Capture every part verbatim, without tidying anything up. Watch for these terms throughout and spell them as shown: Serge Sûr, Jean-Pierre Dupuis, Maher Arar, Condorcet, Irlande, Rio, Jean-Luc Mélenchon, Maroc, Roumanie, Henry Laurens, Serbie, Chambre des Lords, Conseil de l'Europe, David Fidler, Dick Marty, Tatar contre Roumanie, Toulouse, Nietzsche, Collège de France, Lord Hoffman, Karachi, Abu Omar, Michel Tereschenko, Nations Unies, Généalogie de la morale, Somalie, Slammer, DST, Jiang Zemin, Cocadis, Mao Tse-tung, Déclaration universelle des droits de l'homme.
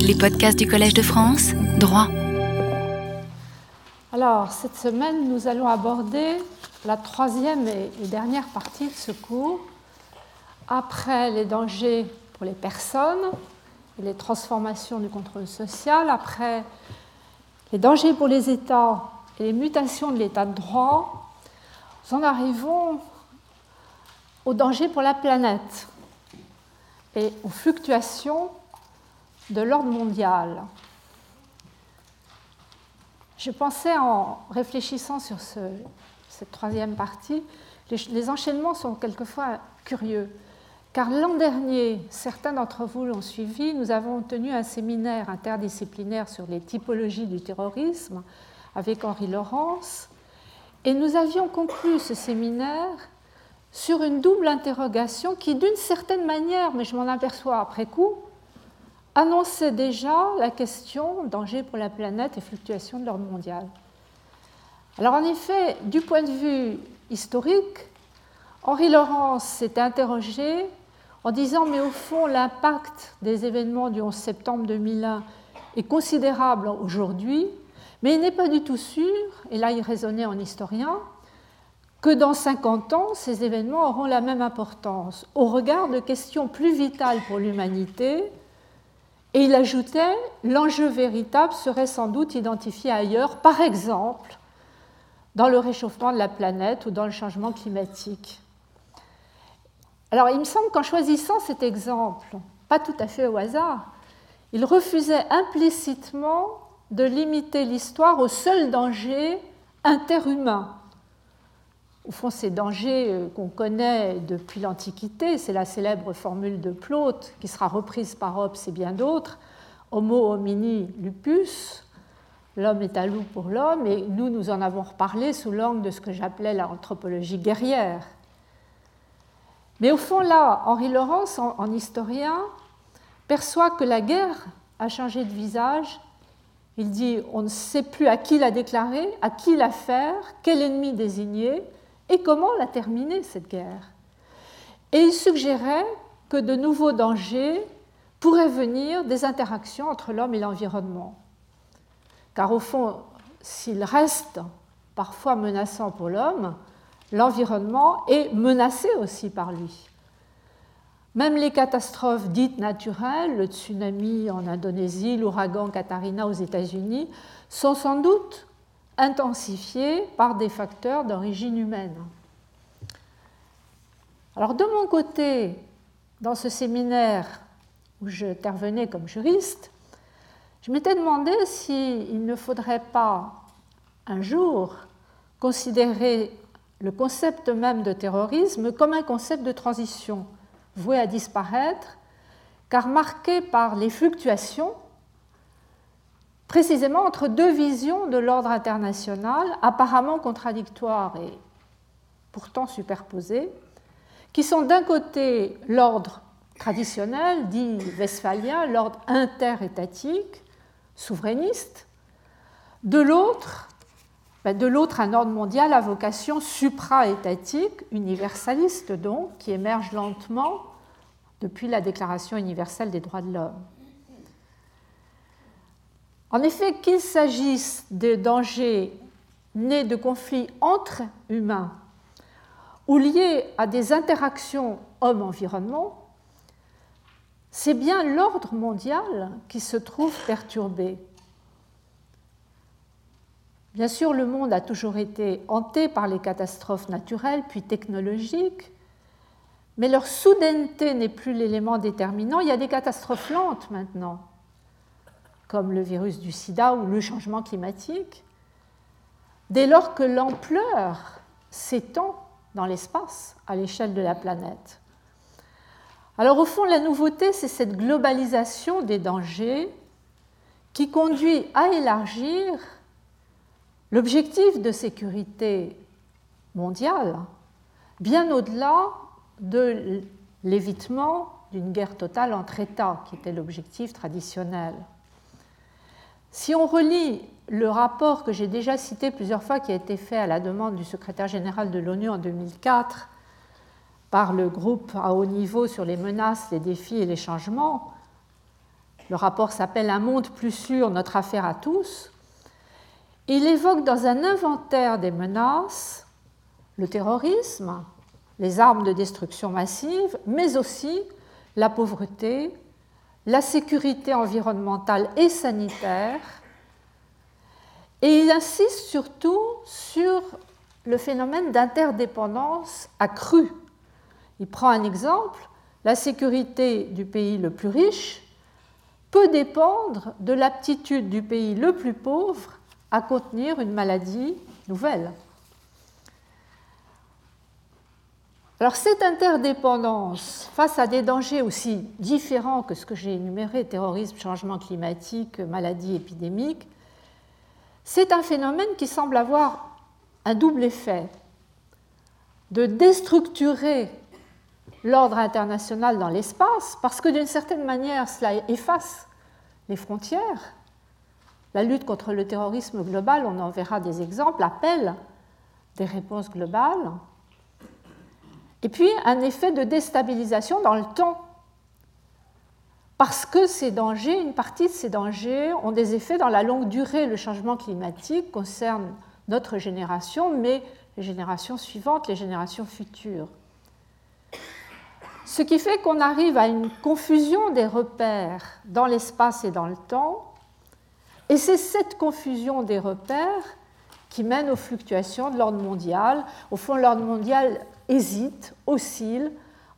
Les podcasts du Collège de France, droit. Alors, cette semaine, nous allons aborder la troisième et dernière partie de ce cours. Après les dangers pour les personnes et les transformations du contrôle social, après les dangers pour les États et les mutations de l'État de droit, nous en arrivons aux dangers pour la planète et aux fluctuations de l'ordre mondial. Je pensais, en réfléchissant sur ce, cette troisième partie, les, les enchaînements sont quelquefois curieux, car l'an dernier, certains d'entre vous l'ont suivi, nous avons tenu un séminaire interdisciplinaire sur les typologies du terrorisme avec Henry Laurens, et nous avions conclu ce séminaire sur une double interrogation qui, d'une certaine manière, mais je m'en aperçois après coup, annonçait déjà la question danger pour la planète et fluctuation de l'ordre mondial. Alors en effet, du point de vue historique, Henry Laurens s'était interrogé en disant mais au fond l'impact des événements du onze septembre deux mille un est considérable aujourd'hui, mais il n'est pas du tout sûr, et là il raisonnait en historien, que dans cinquante ans, ces événements auront la même importance au regard de questions plus vitales pour l'humanité. Et il ajoutait, l'enjeu véritable serait sans doute identifié ailleurs, par exemple, dans le réchauffement de la planète ou dans le changement climatique. Alors, il me semble qu'en choisissant cet exemple, pas tout à fait au hasard, il refusait implicitement de limiter l'histoire aux seuls dangers interhumains. Au fond, ces dangers qu'on connaît depuis l'Antiquité, c'est la célèbre formule de Plaute qui sera reprise par Hobbes et bien d'autres, Homo homini lupus, l'homme est un loup pour l'homme, et nous, nous en avons reparlé sous l'angle de ce que j'appelais l'anthropologie guerrière. Mais au fond, là, Henry Laurens, en, en historien, perçoit que la guerre a changé de visage. Il dit on ne sait plus à qui la déclarer, à qui la faire, quel ennemi désigner, et comment la terminer, cette guerre. Et il suggérait que de nouveaux dangers pourraient venir des interactions entre l'homme et l'environnement. Car au fond, s'il reste parfois menaçant pour l'homme, l'environnement est menacé aussi par lui. Même les catastrophes dites naturelles, le tsunami en Indonésie, l'ouragan Katrina aux États-Unis, sont sans doute intensifiées par des facteurs d'origine humaine. Alors de mon côté, dans ce séminaire où j'intervenais comme juriste, je m'étais demandé s'il ne faudrait pas un jour considérer le concept même de terrorisme comme un concept de transition, voué à disparaître, car marqué par les fluctuations, précisément entre deux visions de l'ordre international, apparemment contradictoires et pourtant superposées, qui sont d'un côté l'ordre traditionnel, dit westphalien, l'ordre interétatique, souverainiste, de l'autre, de l'autre un ordre mondial à vocation supra-étatique, universaliste donc, qui émerge lentement depuis la Déclaration universelle des droits de l'homme. En effet, qu'il s'agisse des dangers nés de conflits entre humains ou liés à des interactions homme-environnement, c'est bien l'ordre mondial qui se trouve perturbé. Bien sûr, le monde a toujours été hanté par les catastrophes naturelles, puis technologiques, mais leur soudaineté n'est plus l'élément déterminant. Il y a des catastrophes lentes maintenant, comme le virus du sida ou le changement climatique, dès lors que l'ampleur s'étend dans l'espace à l'échelle de la planète. Alors au fond, la nouveauté, c'est cette globalisation des dangers qui conduit à élargir l'objectif de sécurité mondiale, bien au-delà de l'évitement d'une guerre totale entre États, qui était l'objectif traditionnel. Si on relit le rapport que j'ai déjà cité plusieurs fois, qui a été fait à la demande du secrétaire général de l'ONU en deux mille quatre, par le groupe à haut niveau sur les menaces, les défis et les changements, Le rapport s'appelle « Un monde plus sûr, notre affaire à tous ». Il évoque dans un inventaire des menaces le terrorisme, les armes de destruction massive, mais aussi la pauvreté, la sécurité environnementale et sanitaire. Et il insiste surtout sur le phénomène d'interdépendance accrue. Il prend un exemple, la sécurité du pays le plus riche peut dépendre de l'aptitude du pays le plus pauvre à contenir une maladie nouvelle. Alors cette interdépendance face à des dangers aussi différents que ce que j'ai énuméré, terrorisme, changement climatique, maladies épidémiques, c'est un phénomène qui semble avoir un double effet, de déstructurer l'ordre international dans l'espace, parce que d'une certaine manière cela efface les frontières. La lutte contre le terrorisme global, on en verra des exemples, appelle des réponses globales. Et puis un effet de déstabilisation dans le temps, parce que ces dangers, une partie de ces dangers ont des effets dans la longue durée. Le changement climatique concerne notre génération, mais les générations suivantes, les générations futures. Ce qui fait qu'on arrive à une confusion des repères dans l'espace et dans le temps, et c'est cette confusion des repères qui mène aux fluctuations de l'ordre mondial. Au fond, l'ordre mondial hésite, oscille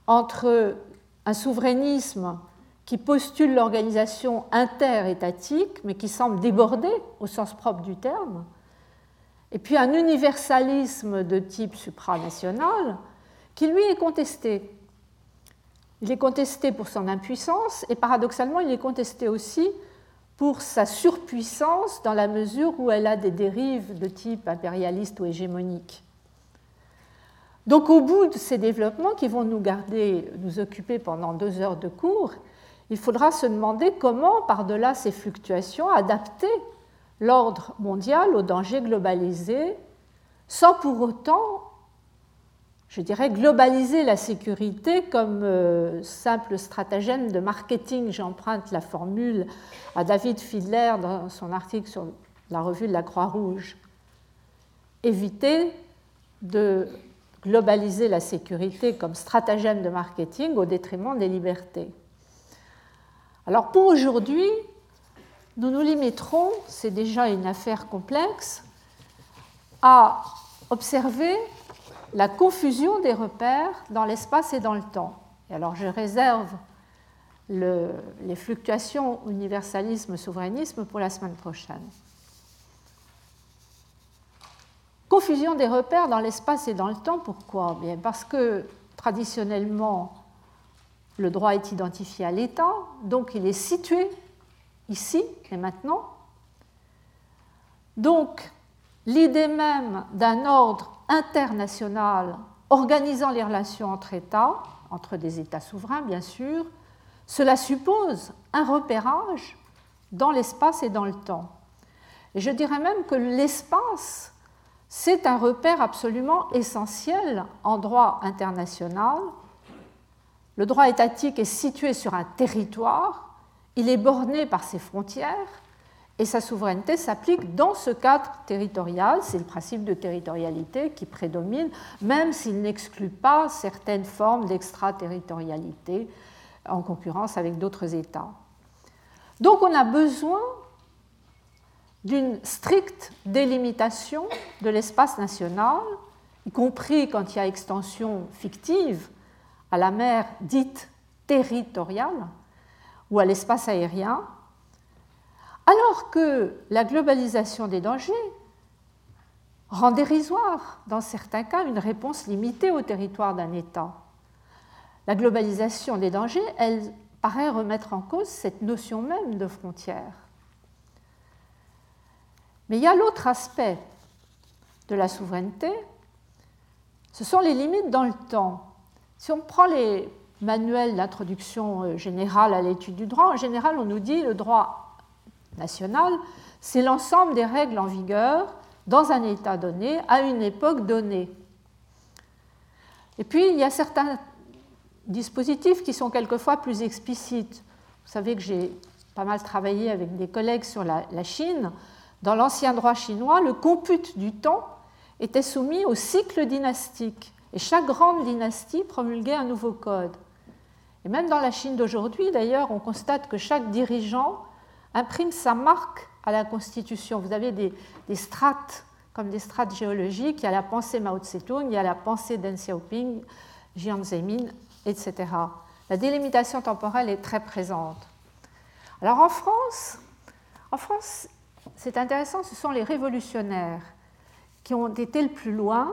entre un souverainisme qui postule l'organisation interétatique, mais qui semble déborder au sens propre du terme, et puis un universalisme de type supranational qui, lui, est contesté. Il est contesté pour son impuissance, et paradoxalement, il est contesté aussi pour sa surpuissance dans la mesure où elle a des dérives de type impérialiste ou hégémonique. Donc au bout de ces développements qui vont nous garder, nous occuper pendant deux heures de cours, il faudra se demander comment, par-delà ces fluctuations, adapter l'ordre mondial aux dangers globalisés, sans pour autant, je dirais, globaliser la sécurité comme euh, simple stratagème de marketing. J'emprunte la formule à David Fidler dans son article sur la revue de la Croix-Rouge. Éviter de globaliser la sécurité comme stratagème de marketing au détriment des libertés. Alors pour aujourd'hui, nous nous limiterons, c'est déjà une affaire complexe, à observer la confusion des repères dans l'espace et dans le temps. Et alors je réserve le, les fluctuations universalisme-souverainisme pour la semaine prochaine. Confusion des repères dans l'espace et dans le temps, pourquoi ? Bien parce que traditionnellement, le droit est identifié à l'État, donc il est situé ici et maintenant. Donc l'idée même d'un ordre international organisant les relations entre États, entre des États souverains bien sûr, cela suppose un repérage dans l'espace et dans le temps. Et je dirais même que l'espace, c'est un repère absolument essentiel en droit international. Le droit étatique est situé sur un territoire, il est borné par ses frontières, et sa souveraineté s'applique dans ce cadre territorial. C'est le principe de territorialité qui prédomine, même s'il n'exclut pas certaines formes d'extraterritorialité en concurrence avec d'autres États. Donc on a besoin d'une stricte délimitation de l'espace national, y compris quand il y a extension fictive à la mer dite territoriale ou à l'espace aérien, alors que la globalisation des dangers rend dérisoire, dans certains cas, une réponse limitée au territoire d'un État. La globalisation des dangers, elle paraît remettre en cause cette notion même de frontière. Mais il y a l'autre aspect de la souveraineté, ce sont les limites dans le temps. Si on prend les manuels d'introduction générale à l'étude du droit, en général, on nous dit le droit national, c'est l'ensemble des règles en vigueur dans un État donné, à une époque donnée. Et puis, il y a certains dispositifs qui sont quelquefois plus explicites. Vous savez que j'ai pas mal travaillé avec des collègues sur la, la Chine, dans l'ancien droit chinois, le compute du temps était soumis au cycle dynastique. Et chaque grande dynastie promulguait un nouveau code. Et même dans la Chine d'aujourd'hui, d'ailleurs, on constate que chaque dirigeant imprime sa marque à la Constitution. Vous avez des, des strates, comme des strates géologiques. Il y a la pensée Mao Tse-tung, il y a la pensée Deng Xiaoping, Jiang Zemin, et cetera. La délimitation temporelle est très présente. Alors en France, en France, c'est intéressant, ce sont les révolutionnaires qui ont été le plus loin.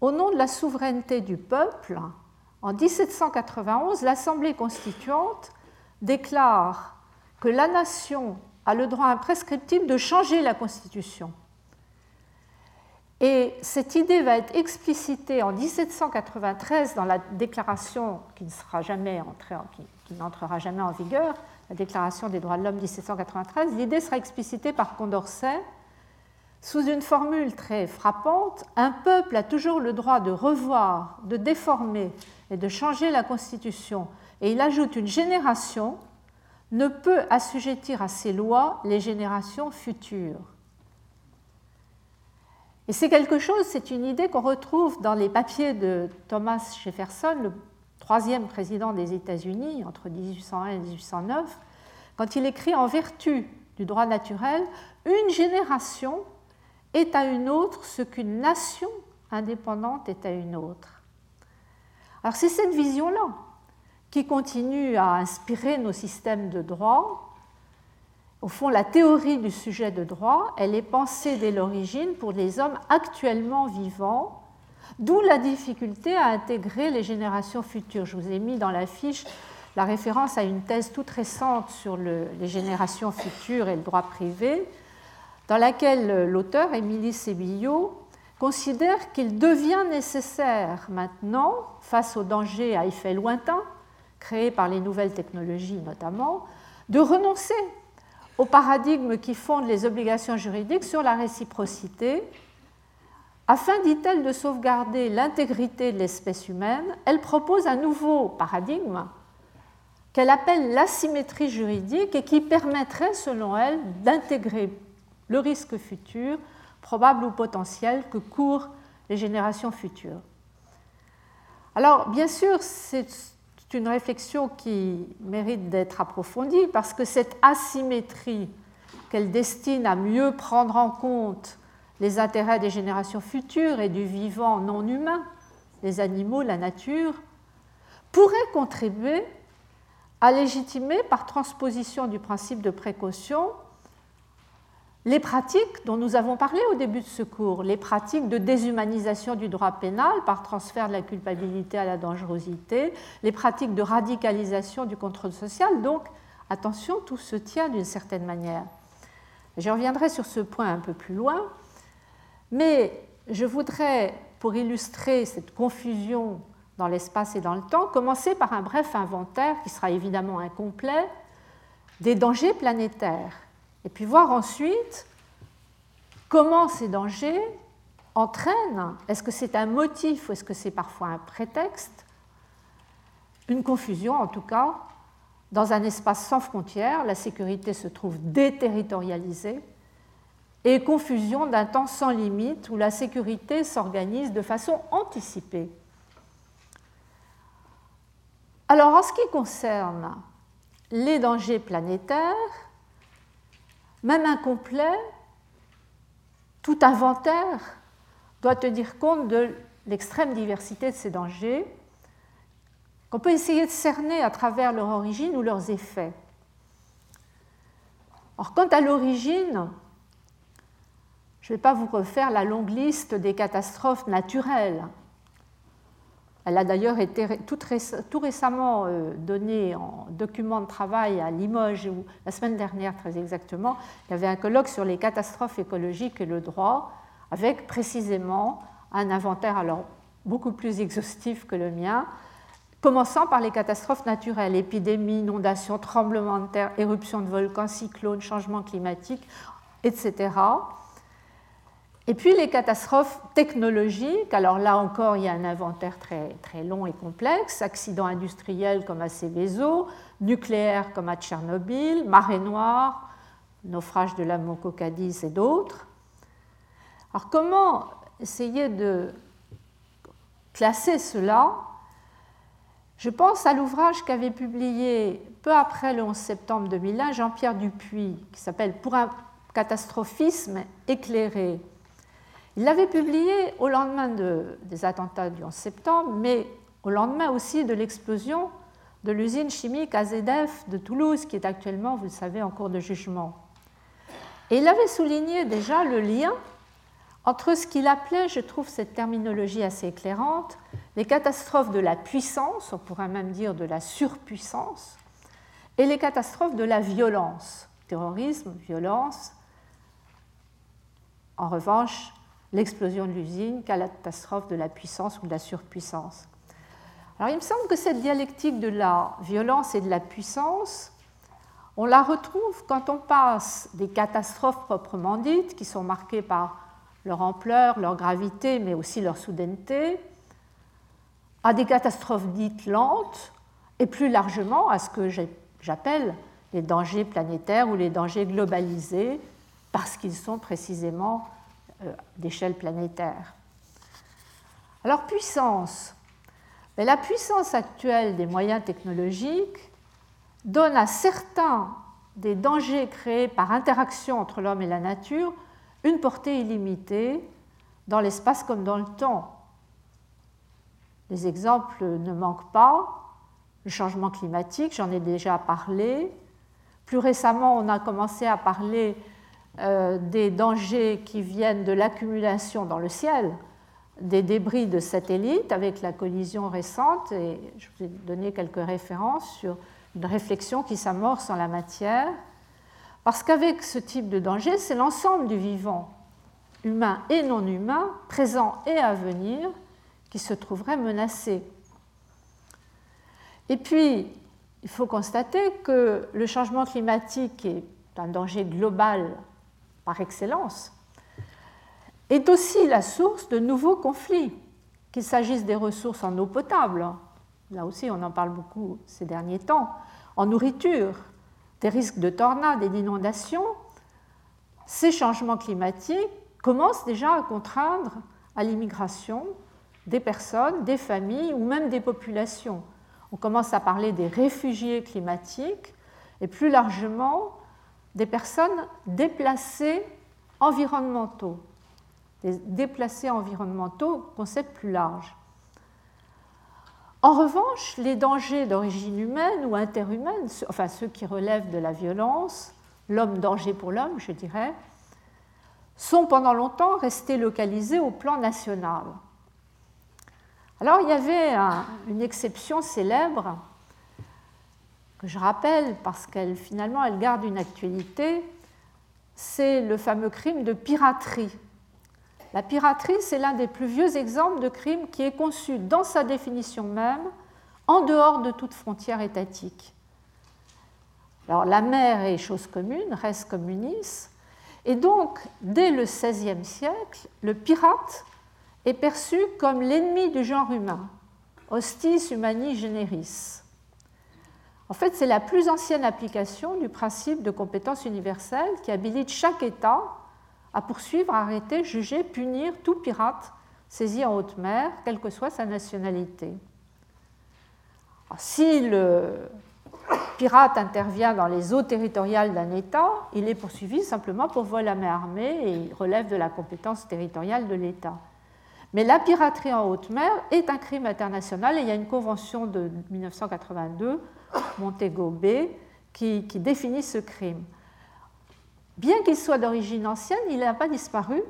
Au nom de la souveraineté du peuple, en dix-sept cent quatre-vingt-onze, l'Assemblée constituante déclare que la nation a le droit imprescriptible de changer la Constitution. Et cette idée va être explicitée en dix-sept cent quatre-vingt-treize dans la déclaration qui ne sera jamais entrée, qui, qui n'entrera jamais en vigueur, la Déclaration des droits de l'homme dix-sept cent quatre-vingt-treize. L'idée sera explicitée par Condorcet sous une formule très frappante: un peuple a toujours le droit de revoir, de déformer et de changer la Constitution. Et il ajoute: une génération ne peut assujettir à ses lois les générations futures. Et c'est quelque chose, c'est une idée qu'on retrouve dans les papiers de Thomas Jefferson, le troisième président des États-Unis, entre dix-huit cent un et dix-huit cent neuf, quand il écrit: en vertu du droit naturel, une génération est à une autre ce qu'une nation indépendante est à une autre. Alors c'est cette vision-là qui continue à inspirer nos systèmes de droit. Au fond, la théorie du sujet de droit, elle est pensée dès l'origine pour les hommes actuellement vivants, d'où la difficulté à intégrer les générations futures. Je vous ai mis dans la fiche la référence à une thèse toute récente sur le, les générations futures et le droit privé, dans laquelle l'auteur, Émilie Sébillot, considère qu'il devient nécessaire maintenant, face aux dangers à effet lointain, créés par les nouvelles technologies notamment, de renoncer au paradigme qui fonde les obligations juridiques sur la réciprocité. Afin, dit-elle, de sauvegarder l'intégrité de l'espèce humaine, elle propose un nouveau paradigme qu'elle appelle l'asymétrie juridique et qui permettrait, selon elle, d'intégrer le risque futur, probable ou potentiel, que courent les générations futures. Alors, bien sûr, c'est une réflexion qui mérite d'être approfondie, parce que cette asymétrie qu'elle destine à mieux prendre en compte les intérêts des générations futures et du vivant non humain, les animaux, la nature, pourrait contribuer à légitimer, par transposition du principe de précaution, les pratiques dont nous avons parlé au début de ce cours, les pratiques de déshumanisation du droit pénal par transfert de la culpabilité à la dangerosité, les pratiques de radicalisation du contrôle social. Donc, attention, tout se tient d'une certaine manière. Je reviendrai sur ce point un peu plus loin, mais je voudrais, pour illustrer cette confusion dans l'espace et dans le temps, commencer par un bref inventaire, qui sera évidemment incomplet, des dangers planétaires. Et puis voir ensuite comment ces dangers entraînent, est-ce que c'est un motif ou est-ce que c'est parfois un prétexte, une confusion en tout cas, dans un espace sans frontières, la sécurité se trouve déterritorialisée, et confusion d'un temps sans limite où la sécurité s'organise de façon anticipée. Alors en ce qui concerne les dangers planétaires, même incomplet, tout inventaire doit tenir compte de l'extrême diversité de ces dangers, qu'on peut essayer de cerner à travers leur origine ou leurs effets. Or, quant à l'origine, je ne vais pas vous refaire la longue liste des catastrophes naturelles. Elle a d'ailleurs été tout récemment donnée en document de travail à Limoges, où la semaine dernière très exactement, il y avait un colloque sur les catastrophes écologiques et le droit, avec précisément un inventaire alors beaucoup plus exhaustif que le mien, commençant par les catastrophes naturelles: épidémies, inondations, tremblements de terre, éruptions de volcans, cyclones, changements climatiques, et cetera. Et puis les catastrophes technologiques, alors là encore il y a un inventaire très, très long et complexe, accidents industriels comme à Seveso, nucléaire comme à Tchernobyl, marée noire, naufrage de la Cocadis et d'autres. Alors comment essayer de classer cela? Je pense à l'ouvrage qu'avait publié peu après le onze septembre deux mille un Jean-Pierre Dupuis, qui s'appelle « Pour un catastrophisme éclairé ». Il l'avait publié au lendemain de, des attentats du onze septembre, mais au lendemain aussi de l'explosion de l'usine chimique A Z F de Toulouse, qui est actuellement, vous le savez, en cours de jugement. Et il avait souligné déjà le lien entre ce qu'il appelait, je trouve cette terminologie assez éclairante, les catastrophes de la puissance, on pourrait même dire de la surpuissance, et les catastrophes de la violence, terrorisme, violence. En revanche, l'explosion de l'usine, catastrophe de la puissance ou de la surpuissance. Alors il me semble que cette dialectique de la violence et de la puissance, on la retrouve quand on passe des catastrophes proprement dites, qui sont marquées par leur ampleur, leur gravité, mais aussi leur soudaineté, à des catastrophes dites lentes, et plus largement à ce que j'appelle les dangers planétaires ou les dangers globalisés, parce qu'ils sont précisément d'échelle planétaire. Alors puissance. Mais la puissance actuelle des moyens technologiques donne à certains des dangers créés par interaction entre l'homme et la nature une portée illimitée dans l'espace comme dans le temps. Les exemples ne manquent pas. Le changement climatique, j'en ai déjà parlé. Plus récemment, on a commencé à parler euh, des dangers qui viennent de l'accumulation dans le ciel des débris de satellites avec la collision récente. Et je vous ai donné quelques références sur une réflexion qui s'amorce en la matière. Parce qu'avec ce type de danger, c'est l'ensemble du vivant, humain et non humain, présent et à venir, qui se trouverait menacé. Et puis, il faut constater que le changement climatique est un danger global par excellence, est aussi la source de nouveaux conflits, qu'il s'agisse des ressources en eau potable, là aussi on en parle beaucoup ces derniers temps, en nourriture, des risques de tornades et d'inondations, ces changements climatiques commencent déjà à contraindre à l'immigration des personnes, des familles ou même des populations. On commence à parler des réfugiés climatiques et plus largement des personnes déplacées environnementaux, des déplacés environnementaux, concept plus large. En revanche, les dangers d'origine humaine ou interhumaine, enfin ceux qui relèvent de la violence, l'homme danger pour l'homme, je dirais, sont pendant longtemps restés localisés au plan national. Alors il y avait un, une exception célèbre, que je rappelle parce qu'elle finalement elle garde une actualité, c'est le fameux crime de piraterie. La piraterie, c'est l'un des plus vieux exemples de crime qui est conçu dans sa définition même, en dehors de toute frontière étatique. Alors la mer est chose commune, res communis, et donc dès le seizième siècle, le pirate est perçu comme l'ennemi du genre humain, hostis humani generis. En fait, c'est la plus ancienne application du principe de compétence universelle qui habilite chaque État à poursuivre, arrêter, juger, punir tout pirate saisi en haute mer, quelle que soit sa nationalité. Alors, si le pirate intervient dans les eaux territoriales d'un État, il est poursuivi simplement pour vol à main armée et il relève de la compétence territoriale de l'État. Mais la piraterie en haute mer est un crime international et il y a une convention de mille neuf cent quatre-vingt-deux, Montego Bay, qui, qui définit ce crime. Bien qu'il soit d'origine ancienne, il n'a pas disparu.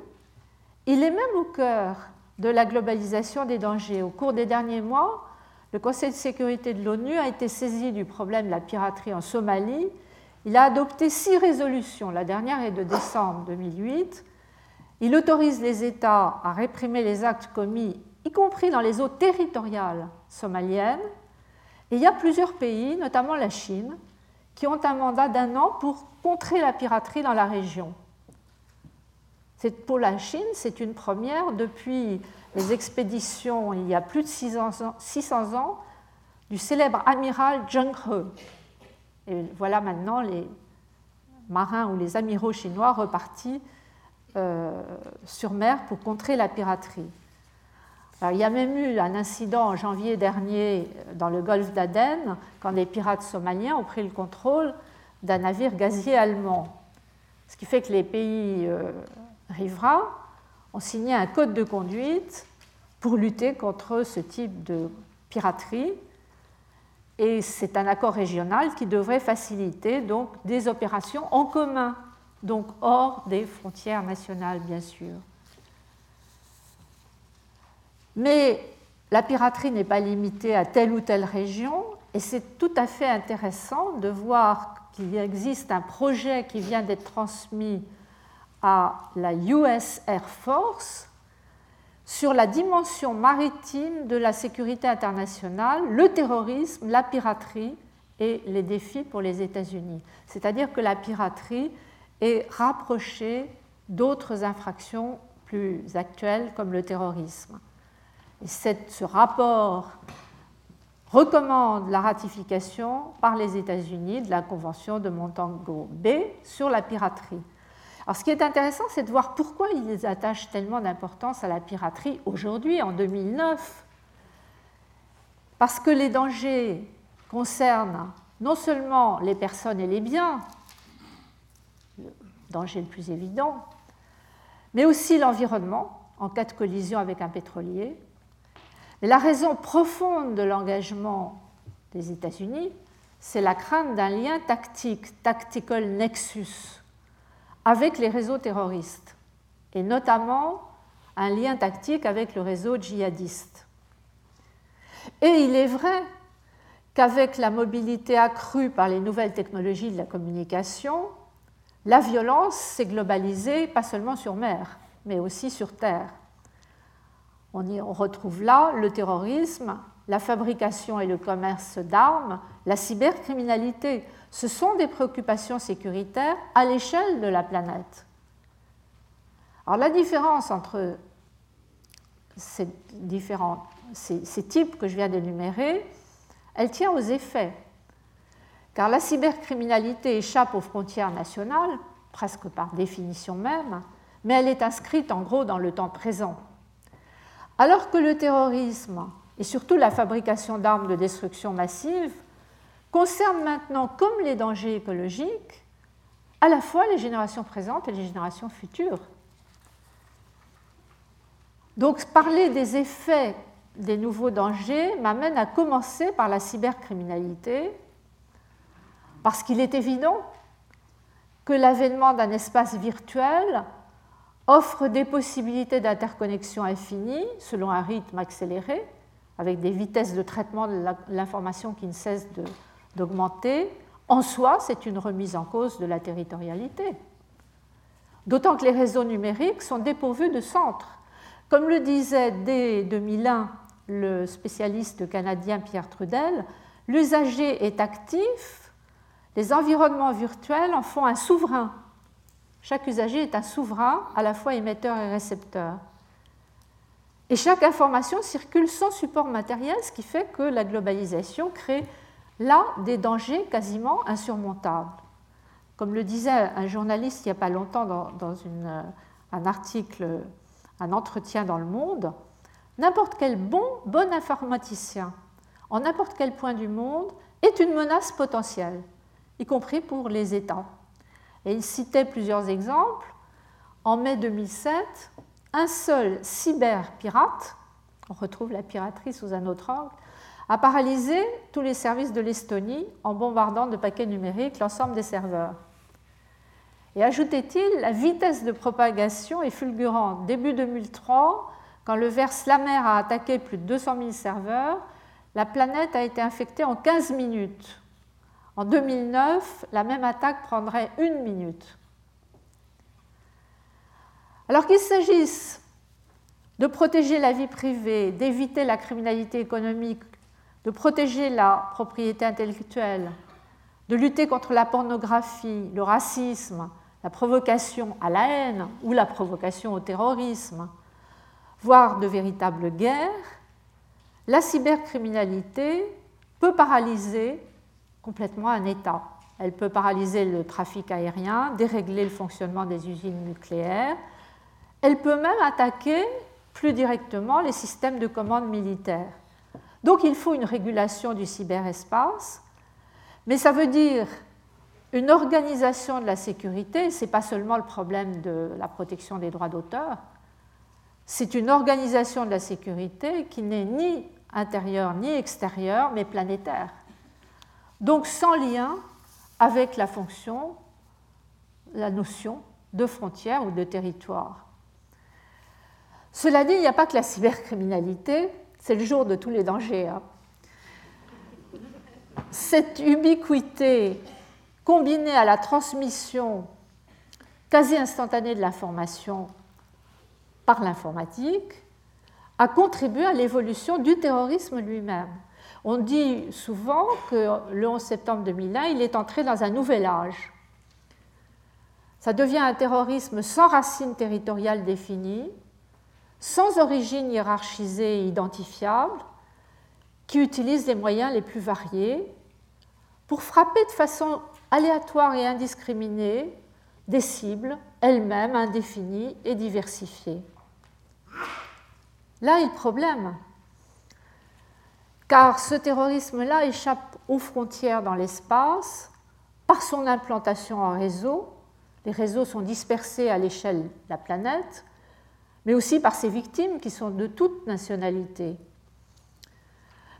Il est même au cœur de la globalisation des dangers. Au cours des derniers mois, le Conseil de sécurité de l'ONU a été saisi du problème de la piraterie en Somalie. Il a adopté six résolutions, la dernière est de décembre deux mille huit. Il autorise les États à réprimer les actes commis, y compris dans les eaux territoriales somaliennes. Et il y a plusieurs pays, notamment la Chine, qui ont un mandat d'un an pour contrer la piraterie dans la région. C'est, pour la Chine, c'est une première depuis les expéditions, il y a plus de six cents ans, du célèbre amiral Zheng He. Et voilà maintenant les marins ou les amiraux chinois repartis euh, sur mer pour contrer la piraterie. Alors, il y a même eu un incident en janvier dernier dans le golfe d'Aden, quand des pirates somaliens ont pris le contrôle d'un navire gazier allemand. Ce qui fait que les pays euh, riverains ont signé un code de conduite pour lutter contre ce type de piraterie. Et c'est un accord régional qui devrait faciliter donc, des opérations en commun, donc hors des frontières nationales, bien sûr. Mais la piraterie n'est pas limitée à telle ou telle région, et c'est tout à fait intéressant de voir qu'il existe un projet qui vient d'être transmis à la U S Air Force sur la dimension maritime de la sécurité internationale, le terrorisme, la piraterie et les défis pour les États-Unis. C'est-à-dire que la piraterie est rapprochée d'autres infractions plus actuelles comme le terrorisme. Et ce rapport recommande la ratification par les États-Unis de la Convention de Montego Bay sur la piraterie. Alors, ce qui est intéressant, c'est de voir pourquoi ils attachent tellement d'importance à la piraterie aujourd'hui, en deux mille neuf. Parce que les dangers concernent non seulement les personnes et les biens, le danger le plus évident, mais aussi l'environnement en cas de collision avec un pétrolier. Mais la raison profonde de l'engagement des États-Unis, c'est la crainte d'un lien tactique, tactical nexus, avec les réseaux terroristes, et notamment un lien tactique avec le réseau djihadiste. Et il est vrai qu'avec la mobilité accrue par les nouvelles technologies de la communication, la violence s'est globalisée pas seulement sur mer, mais aussi sur terre. On y retrouve là le terrorisme, la fabrication et le commerce d'armes, la cybercriminalité. Ce sont des préoccupations sécuritaires à l'échelle de la planète. Alors la différence entre ces, différents, ces, ces types que je viens d'énumérer, elle tient aux effets. Car la cybercriminalité échappe aux frontières nationales, presque par définition même, mais elle est inscrite en gros dans le temps présent. Alors que le terrorisme et surtout la fabrication d'armes de destruction massive concerne maintenant, comme les dangers écologiques, à la fois les générations présentes et les générations futures. Donc parler des effets des nouveaux dangers m'amène à commencer par la cybercriminalité, parce qu'il est évident que l'avènement d'un espace virtuel offre des possibilités d'interconnexion infinies, selon un rythme accéléré, avec des vitesses de traitement de l'information qui ne cessent de, d'augmenter. En soi, c'est une remise en cause de la territorialité. D'autant que les réseaux numériques sont dépourvus de centres. Comme le disait dès deux mille un le spécialiste canadien Pierre Trudel, l'usager est actif, les environnements virtuels en font un souverain. Chaque usager est un souverain, à la fois émetteur et récepteur. Et chaque information circule sans support matériel, ce qui fait que la globalisation crée là des dangers quasiment insurmontables. Comme le disait un journaliste il n'y a pas longtemps dans, dans une, un article, un entretien dans Le Monde, n'importe quel bon, bon informaticien, en n'importe quel point du monde, est une menace potentielle, y compris pour les États. Et il citait plusieurs exemples. En mai deux mille sept, un seul cyberpirate, on retrouve la piraterie sous un autre angle, a paralysé tous les services de l'Estonie en bombardant de paquets numériques l'ensemble des serveurs. Et ajoutait-il, la vitesse de propagation est fulgurante. Début deux mille trois, quand le ver Slammer a attaqué plus de deux cent mille serveurs, la planète a été infectée en quinze minutes. En deux mille neuf, la même attaque prendrait une minute. Alors qu'il s'agisse de protéger la vie privée, d'éviter la criminalité économique, de protéger la propriété intellectuelle, de lutter contre la pornographie, le racisme, la provocation à la haine ou la provocation au terrorisme, voire de véritables guerres, la cybercriminalité peut paralyser complètement un État. Elle peut paralyser le trafic aérien, dérégler le fonctionnement des usines nucléaires. Elle peut même attaquer plus directement les systèmes de commande militaire. Donc il faut une régulation du cyberespace, mais ça veut dire une organisation de la sécurité. Ce n'est pas seulement le problème de la protection des droits d'auteur, c'est une organisation de la sécurité qui n'est ni intérieure ni extérieure, mais planétaire. Donc sans lien avec la fonction, la notion de frontière ou de territoire. Cela dit, il n'y a pas que la cybercriminalité, c'est le jour de tous les dangers, hein. Cette ubiquité combinée à la transmission quasi instantanée de l'information par l'informatique a contribué à l'évolution du terrorisme lui-même. On dit souvent que le onze septembre deux mille un, il est entré dans un nouvel âge. Ça devient un terrorisme sans racines territoriales définies, sans origine hiérarchisée et identifiable, qui utilise les moyens les plus variés pour frapper de façon aléatoire et indiscriminée des cibles elles-mêmes indéfinies et diversifiées. Là est le problème, car ce terrorisme-là échappe aux frontières dans l'espace par son implantation en réseau. Les réseaux sont dispersés à l'échelle de la planète, mais aussi par ses victimes qui sont de toute nationalité.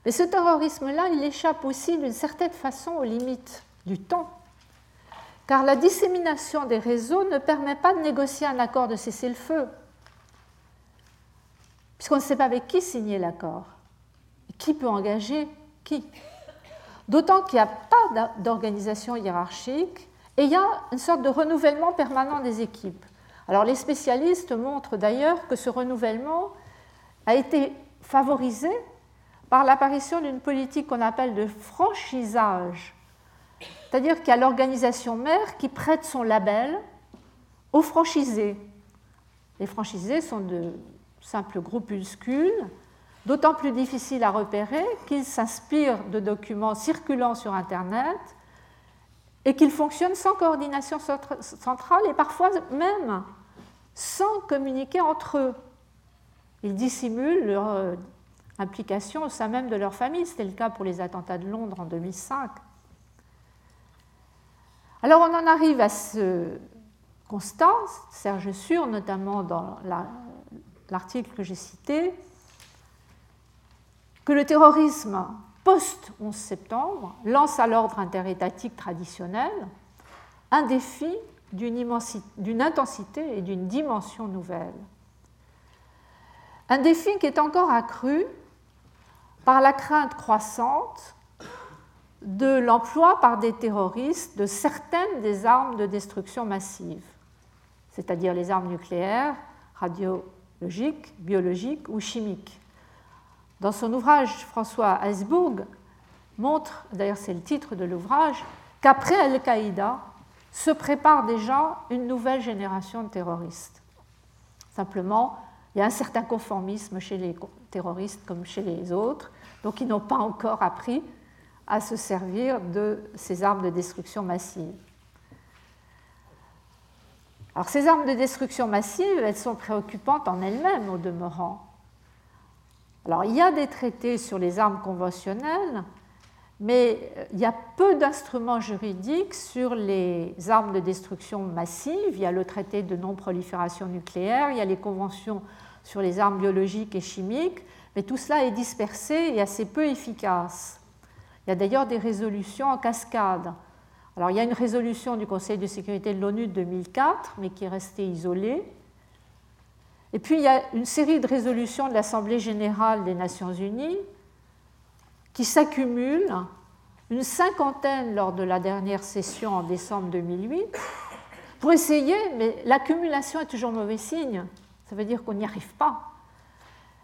Mais ce terrorisme-là, il échappe aussi d'une certaine façon aux limites du temps, car la dissémination des réseaux ne permet pas de négocier un accord de cessez-le-feu, puisqu'on ne sait pas avec qui signer l'accord, qui peut engager qui. D'autant qu'il n'y a pas d'organisation hiérarchique et il y a une sorte de renouvellement permanent des équipes. Alors les spécialistes montrent d'ailleurs que ce renouvellement a été favorisé par l'apparition d'une politique qu'on appelle de franchisage, c'est-à-dire qu'il y a l'organisation mère qui prête son label aux franchisés. Les franchisés sont de simples groupuscules, d'autant plus difficiles à repérer qu'ils s'inspirent de documents circulant sur Internet et qu'ils fonctionnent sans coordination centrale et parfois même sans communiquer entre eux. Ils dissimulent leur implication au sein même de leur famille. C'était le cas pour les attentats de Londres en deux mille cinq. Alors on en arrive à ce constat, Serge Sûr, notamment dans la, l'article que j'ai cité, que le terrorisme post onze septembre lance à l'ordre interétatique traditionnel un défi d'une immensité, d'une intensité et d'une dimension nouvelle. Un défi qui est encore accru par la crainte croissante de l'emploi par des terroristes de certaines des armes de destruction massive, c'est-à-dire les armes nucléaires, radiologiques, biologiques ou chimiques. Dans son ouvrage, François Heisbourg montre, d'ailleurs c'est le titre de l'ouvrage, qu'après Al-Qaïda se prépare déjà une nouvelle génération de terroristes. Simplement, il y a un certain conformisme chez les terroristes comme chez les autres, donc ils n'ont pas encore appris à se servir de ces armes de destruction massive. Alors ces armes de destruction massive, elles sont préoccupantes en elles-mêmes au demeurant. Alors il y a des traités sur les armes conventionnelles, mais il y a peu d'instruments juridiques sur les armes de destruction massive. Il y a le traité de non-prolifération nucléaire, il y a les conventions sur les armes biologiques et chimiques, mais tout cela est dispersé et assez peu efficace. Il y a d'ailleurs des résolutions en cascade. Alors, il y a une résolution du Conseil de sécurité de l'ONU de deux mille quatre, mais qui est restée isolée. Et puis, il y a une série de résolutions de l'Assemblée générale des Nations Unies qui s'accumulent, une cinquantaine lors de la dernière session en décembre deux mille huit, pour essayer, mais l'accumulation est toujours mauvais signe. Ça veut dire qu'on n'y arrive pas.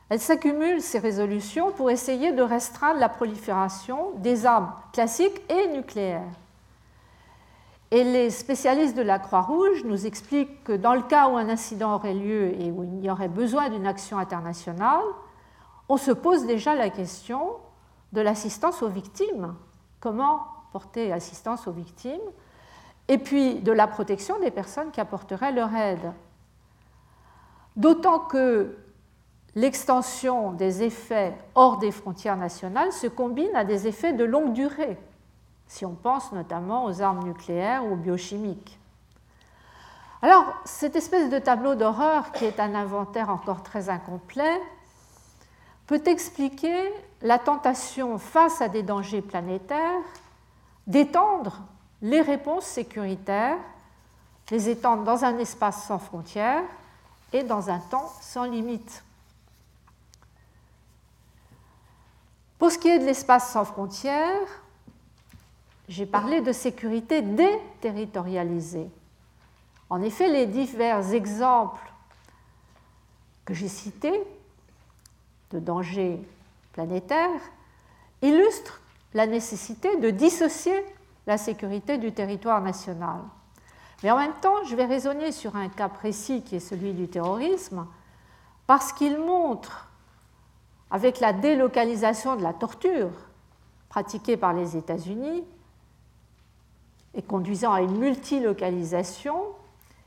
Elles s'accumulent, ces résolutions, pour essayer de restreindre la prolifération des armes classiques et nucléaires. Et les spécialistes de la Croix-Rouge nous expliquent que dans le cas où un incident aurait lieu et où il y aurait besoin d'une action internationale, on se pose déjà la question de l'assistance aux victimes. Comment porter assistance aux victimes ? Et puis de la protection des personnes qui apporteraient leur aide. D'autant que l'extension des effets hors des frontières nationales se combine à des effets de longue durée, si on pense notamment aux armes nucléaires ou biochimiques. Alors, cette espèce de tableau d'horreur, qui est un inventaire encore très incomplet, peut expliquer la tentation, face à des dangers planétaires, d'étendre les réponses sécuritaires, les étendre dans un espace sans frontières et dans un temps sans limite. Pour ce qui est de l'espace sans frontières, j'ai parlé de sécurité déterritorialisée. En effet, les divers exemples que j'ai cités de dangers planétaires illustrent la nécessité de dissocier la sécurité du territoire national. Mais en même temps, je vais raisonner sur un cas précis qui est celui du terrorisme, parce qu'il montre, avec la délocalisation de la torture pratiquée par les États-Unis, et conduisant à une multilocalisation,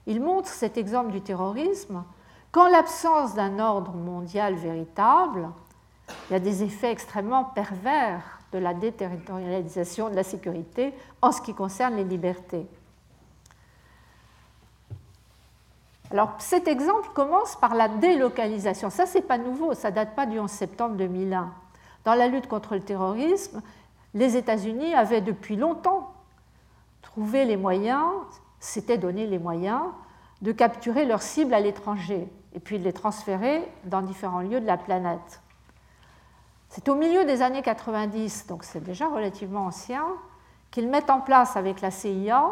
il montre cet exemple du terrorisme qu'en l'absence d'un ordre mondial véritable, il y a des effets extrêmement pervers de la déterritorialisation de la sécurité en ce qui concerne les libertés. Alors cet exemple commence par la délocalisation. Ça, c'est pas nouveau, ça date pas du onze septembre deux mille un. Dans la lutte contre le terrorisme, les États-Unis avaient depuis longtemps trouvé les moyens, s'étaient donné les moyens de capturer leurs cibles à l'étranger et puis de les transférer dans différents lieux de la planète. C'est au milieu des années quatre-vingt-dix, donc c'est déjà relativement ancien, qu'ils mettent en place avec la C I A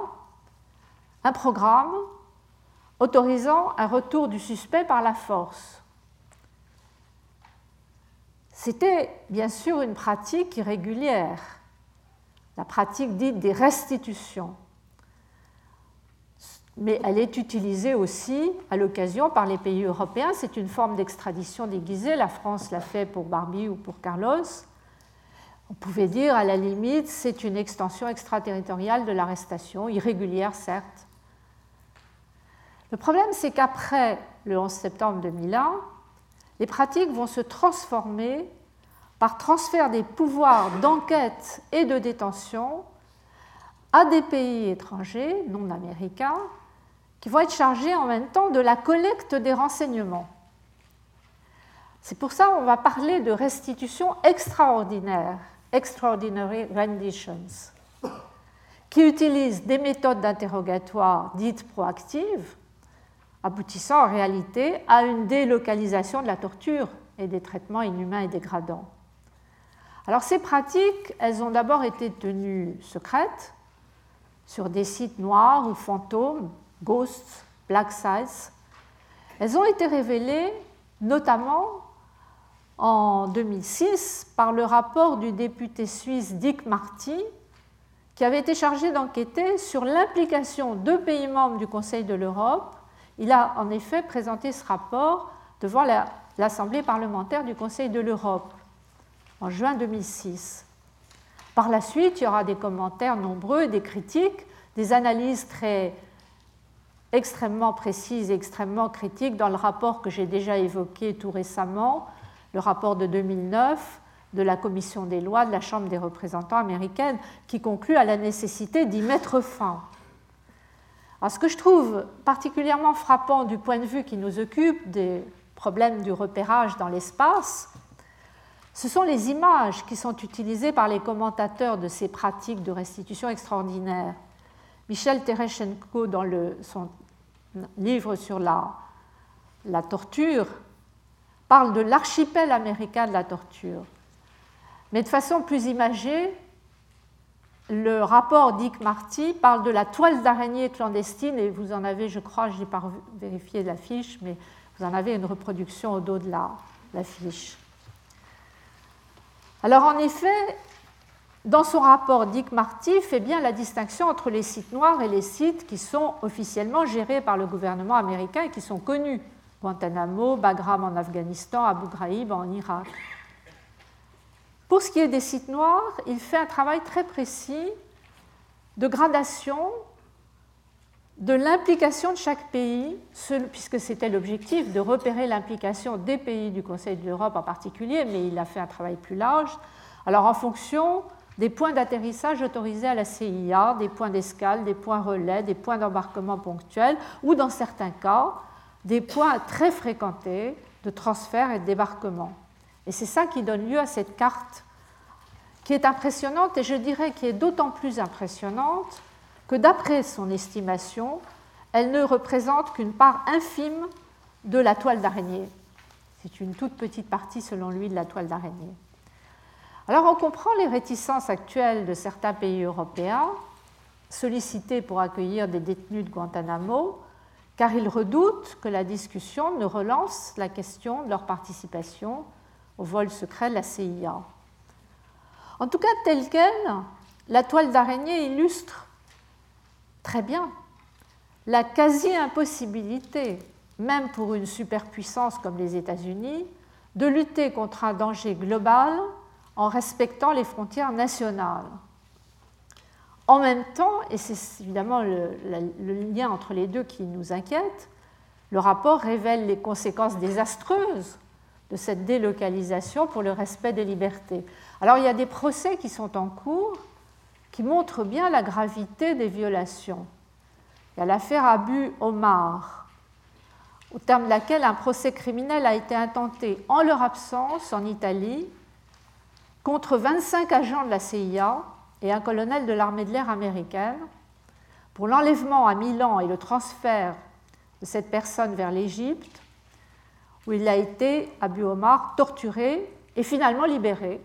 un programme autorisant un retour du suspect par la force. C'était bien sûr une pratique irrégulière, la pratique dite des restitutions, mais elle est utilisée aussi à l'occasion par les pays européens. C'est une forme d'extradition déguisée. La France l'a fait pour Barbie ou pour Carlos. On pouvait dire, à la limite, c'est une extension extraterritoriale de l'arrestation, irrégulière certes. Le problème, c'est qu'après le onze septembre deux mille un, les pratiques vont se transformer par transfert des pouvoirs d'enquête et de détention à des pays étrangers, non américains, qui vont être chargés en même temps de la collecte des renseignements. C'est pour ça qu'on va parler de restitution extraordinaire, extraordinary renditions, qui utilise des méthodes d'interrogatoire dites proactives, aboutissant en réalité à une délocalisation de la torture et des traitements inhumains et dégradants. Alors ces pratiques, elles ont d'abord été tenues secrètes sur des sites noirs ou fantômes, ghosts, black sites. Elles ont été révélées notamment en deux mille six par le rapport du député suisse Dick Marty, qui avait été chargé d'enquêter sur l'implication de pays membres du Conseil de l'Europe. Il a en effet présenté ce rapport devant la l'Assemblée parlementaire du Conseil de l'Europe en juin deux mille six. Par la suite, il y aura des commentaires nombreux, des critiques, des analyses très extrêmement précises et extrêmement critiques dans le rapport que j'ai déjà évoqué tout récemment, le rapport de deux mille neuf de la Commission des lois de la Chambre des représentants américaine, qui conclut à la nécessité d'y mettre fin. Alors, ce que je trouve particulièrement frappant du point de vue qui nous occupe des problèmes du repérage dans l'espace, ce sont les images qui sont utilisées par les commentateurs de ces pratiques de restitution extraordinaire. Michel Tereschenko, dans le, son livre sur la, la torture, parle de l'archipel américain de la torture. Mais de façon plus imagée, le rapport Dick Marty parle de la toile d'araignée clandestine, et vous en avez, je crois, je n'ai pas vérifié l'affiche, mais vous en avez une reproduction au dos de la, de la fiche. Alors en effet, Dans son rapport, Dick Marty fait bien la distinction entre les sites noirs et les sites qui sont officiellement gérés par le gouvernement américain et qui sont connus. Guantanamo, Bagram en Afghanistan, Abu Ghraib en Irak. Pour ce qui est des sites noirs, il fait un travail très précis de gradation de l'implication de chaque pays, puisque c'était l'objectif de repérer l'implication des pays du Conseil de l'Europe en particulier, mais il a fait un travail plus large. Alors en fonction des points d'atterrissage autorisés à la C I A, des points d'escale, des points relais, des points d'embarquement ponctuels, ou dans certains cas, des points très fréquentés de transfert et de débarquement. Et c'est ça qui donne lieu à cette carte qui est impressionnante et je dirais qui est d'autant plus impressionnante que d'après son estimation, elle ne représente qu'une part infime de la toile d'araignée. C'est une toute petite partie, selon lui, de la toile d'araignée. Alors on comprend les réticences actuelles de certains pays européens sollicités pour accueillir des détenus de Guantanamo, car ils redoutent que la discussion ne relance la question de leur participation au vol secret de la C I A. En tout cas, telle qu'elle, la toile d'araignée illustre très bien la quasi-impossibilité, même pour une superpuissance comme les États-Unis, de lutter contre un danger global en respectant les frontières nationales. En même temps, et c'est évidemment le, le, le lien entre les deux qui nous inquiète, le rapport révèle les conséquences désastreuses de cette délocalisation pour le respect des libertés. Alors il y a des procès qui sont en cours qui montrent bien la gravité des violations. Il y a l'affaire Abu Omar, au terme de laquelle un procès criminel a été intenté en leur absence en Italie contre vingt-cinq agents de la C I A et un colonel de l'armée de l'air américaine pour l'enlèvement à Milan et le transfert de cette personne vers l'Égypte, où il a été, Abu Omar, torturé et finalement libéré,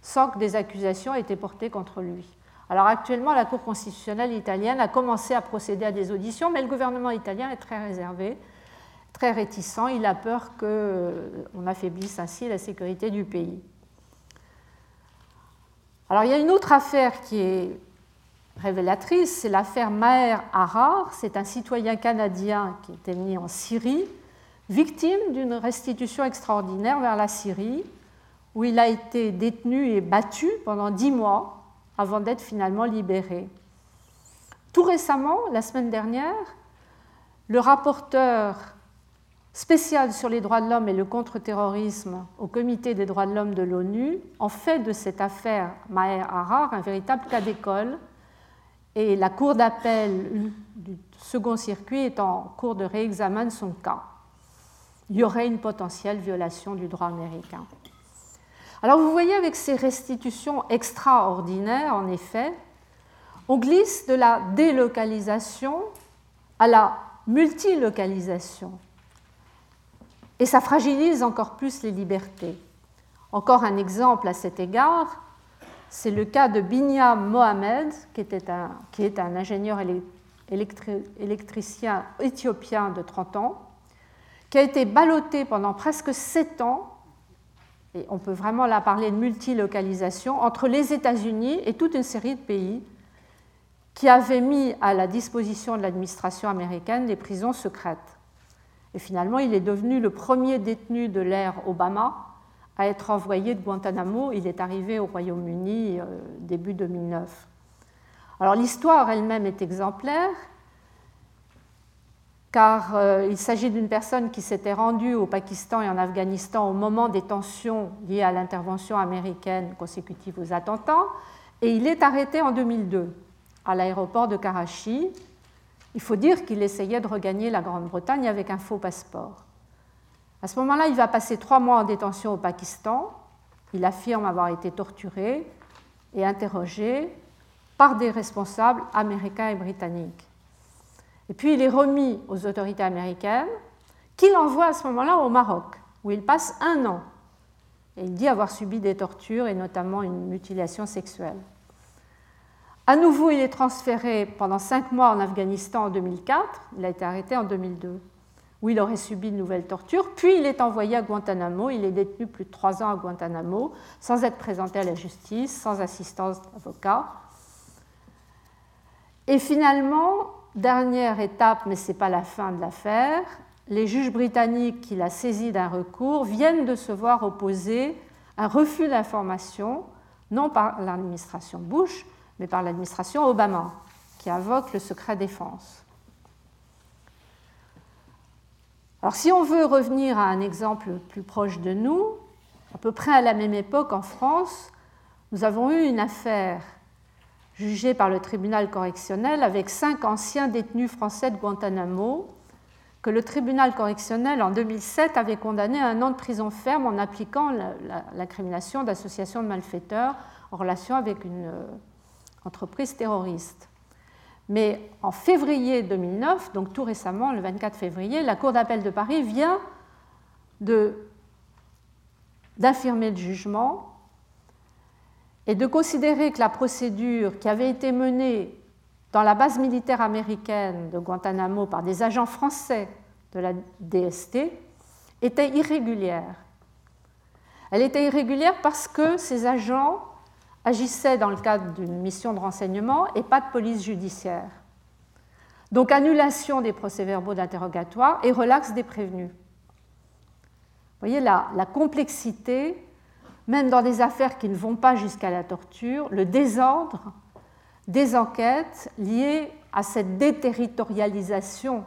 sans que des accusations aient été portées contre lui. Alors actuellement, la Cour constitutionnelle italienne a commencé à procéder à des auditions, mais le gouvernement italien est très réservé, très réticent. Il a peur qu'on affaiblisse ainsi la sécurité du pays. Alors il y a une autre affaire qui est révélatrice, c'est l'affaire Maher Arar. C'est un citoyen canadien qui était né en Syrie, victime d'une restitution extraordinaire vers la Syrie, où il a été détenu et battu pendant dix mois avant d'être finalement libéré. Tout récemment, la semaine dernière, le rapporteur spécial sur les droits de l'homme et le contre-terrorisme au Comité des droits de l'homme de l'ONU en fait de cette affaire Maher Arar un véritable cas d'école, et la Cour d'appel du second circuit est en cours de réexamen de son cas. Il y aurait une potentielle violation du droit américain. Alors vous voyez, avec ces restitutions extraordinaires, en effet, on glisse de la délocalisation à la multilocalisation. Et ça fragilise encore plus les libertés. Encore un exemple à cet égard, c'est le cas de Binyam Mohamed, qui était un, qui est un ingénieur électri- électricien éthiopien de trente ans, qui a été ballotté pendant presque sept ans, et on peut vraiment là parler de multilocalisation, entre les États-Unis et toute une série de pays qui avaient mis à la disposition de l'administration américaine des prisons secrètes. Et finalement, il est devenu le premier détenu de l'ère Obama à être envoyé de Guantanamo. Il est arrivé au Royaume-Uni euh, début deux mille neuf. Alors l'histoire elle-même est exemplaire, car euh, il s'agit d'une personne qui s'était rendue au Pakistan et en Afghanistan au moment des tensions liées à l'intervention américaine consécutive aux attentats, et il est arrêté en deux mille deux à l'aéroport de Karachi. Il faut dire qu'il essayait de regagner la Grande-Bretagne avec un faux passeport. À ce moment-là, il va passer trois mois en détention au Pakistan. Il affirme avoir été torturé et interrogé par des responsables américains et britanniques. Et puis il est remis aux autorités américaines, qui l'envoient à ce moment-là au Maroc, où il passe un an. Et il dit avoir subi des tortures et notamment une mutilation sexuelle. À nouveau, il est transféré pendant cinq mois en Afghanistan en deux mille quatre. Il a été arrêté en deux mille deux. où il aurait subi de nouvelles tortures, puis il est envoyé à Guantanamo, il est détenu plus de trois ans à Guantanamo, sans être présenté à la justice, sans assistance d'avocat. Et finalement, dernière étape, mais ce n'est pas la fin de l'affaire, les juges britanniques qui la saisi d'un recours viennent de se voir opposer un refus d'information, non par l'administration Bush, mais par l'administration Obama, qui invoque le secret défense. Alors, si on veut revenir à un exemple plus proche de nous, à peu près à la même époque en France, nous avons eu une affaire jugée par le tribunal correctionnel avec cinq anciens détenus français de Guantanamo, que le tribunal correctionnel, en deux mille sept, avait condamné à un an de prison ferme en appliquant l'incrimination d'association de malfaiteurs en relation avec une entreprise terroriste. Mais en février deux mille neuf, donc tout récemment, le vingt-quatre février, la Cour d'appel de Paris vient de, d'affirmer le jugement et de considérer que la procédure qui avait été menée dans la base militaire américaine de Guantanamo par des agents français de la D S T était irrégulière. Elle était irrégulière parce que ces agents agissaient dans le cadre d'une mission de renseignement et pas de police judiciaire. Donc annulation des procès-verbaux d'interrogatoire et relax des prévenus. Vous voyez la, la complexité, même dans des affaires qui ne vont pas jusqu'à la torture, le désordre des enquêtes liées à cette déterritorialisation.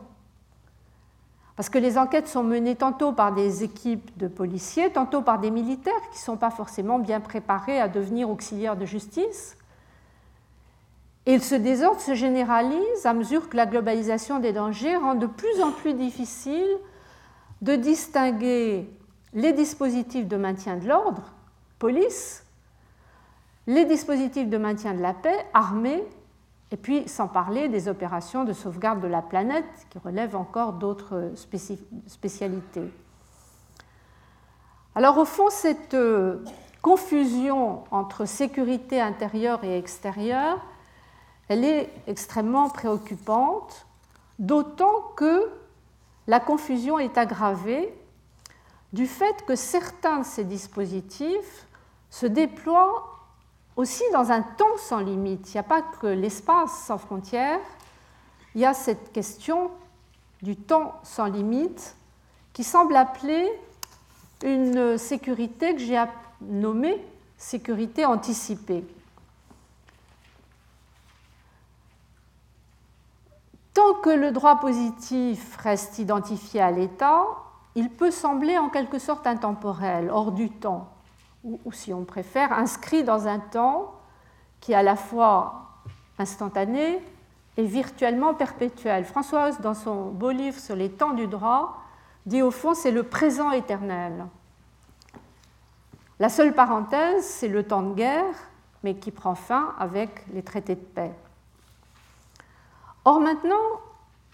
Parce que les enquêtes sont menées tantôt par des équipes de policiers, tantôt par des militaires qui ne sont pas forcément bien préparés à devenir auxiliaires de justice. Et ce désordre se généralise à mesure que la globalisation des dangers rend de plus en plus difficile de distinguer les dispositifs de maintien de l'ordre, police, les dispositifs de maintien de la paix, armés, et puis, sans parler des opérations de sauvegarde de la planète, qui relèvent encore d'autres spécialités. Alors, au fond, cette confusion entre sécurité intérieure et extérieure, elle est extrêmement préoccupante, d'autant que la confusion est aggravée du fait que certains de ces dispositifs se déploient aussi dans un temps sans limite. Il n'y a pas que l'espace sans frontières, il y a cette question du temps sans limite qui semble appeler une sécurité que j'ai nommée sécurité anticipée. Tant que le droit positif reste identifié à l'État, il peut sembler en quelque sorte intemporel, hors du temps, ou si on préfère, inscrit dans un temps qui est à la fois instantané et virtuellement perpétuel. François Heuss, dans son beau livre sur les temps du droit, dit au fond, c'est le présent éternel. La seule parenthèse, c'est le temps de guerre, mais qui prend fin avec les traités de paix. Or maintenant,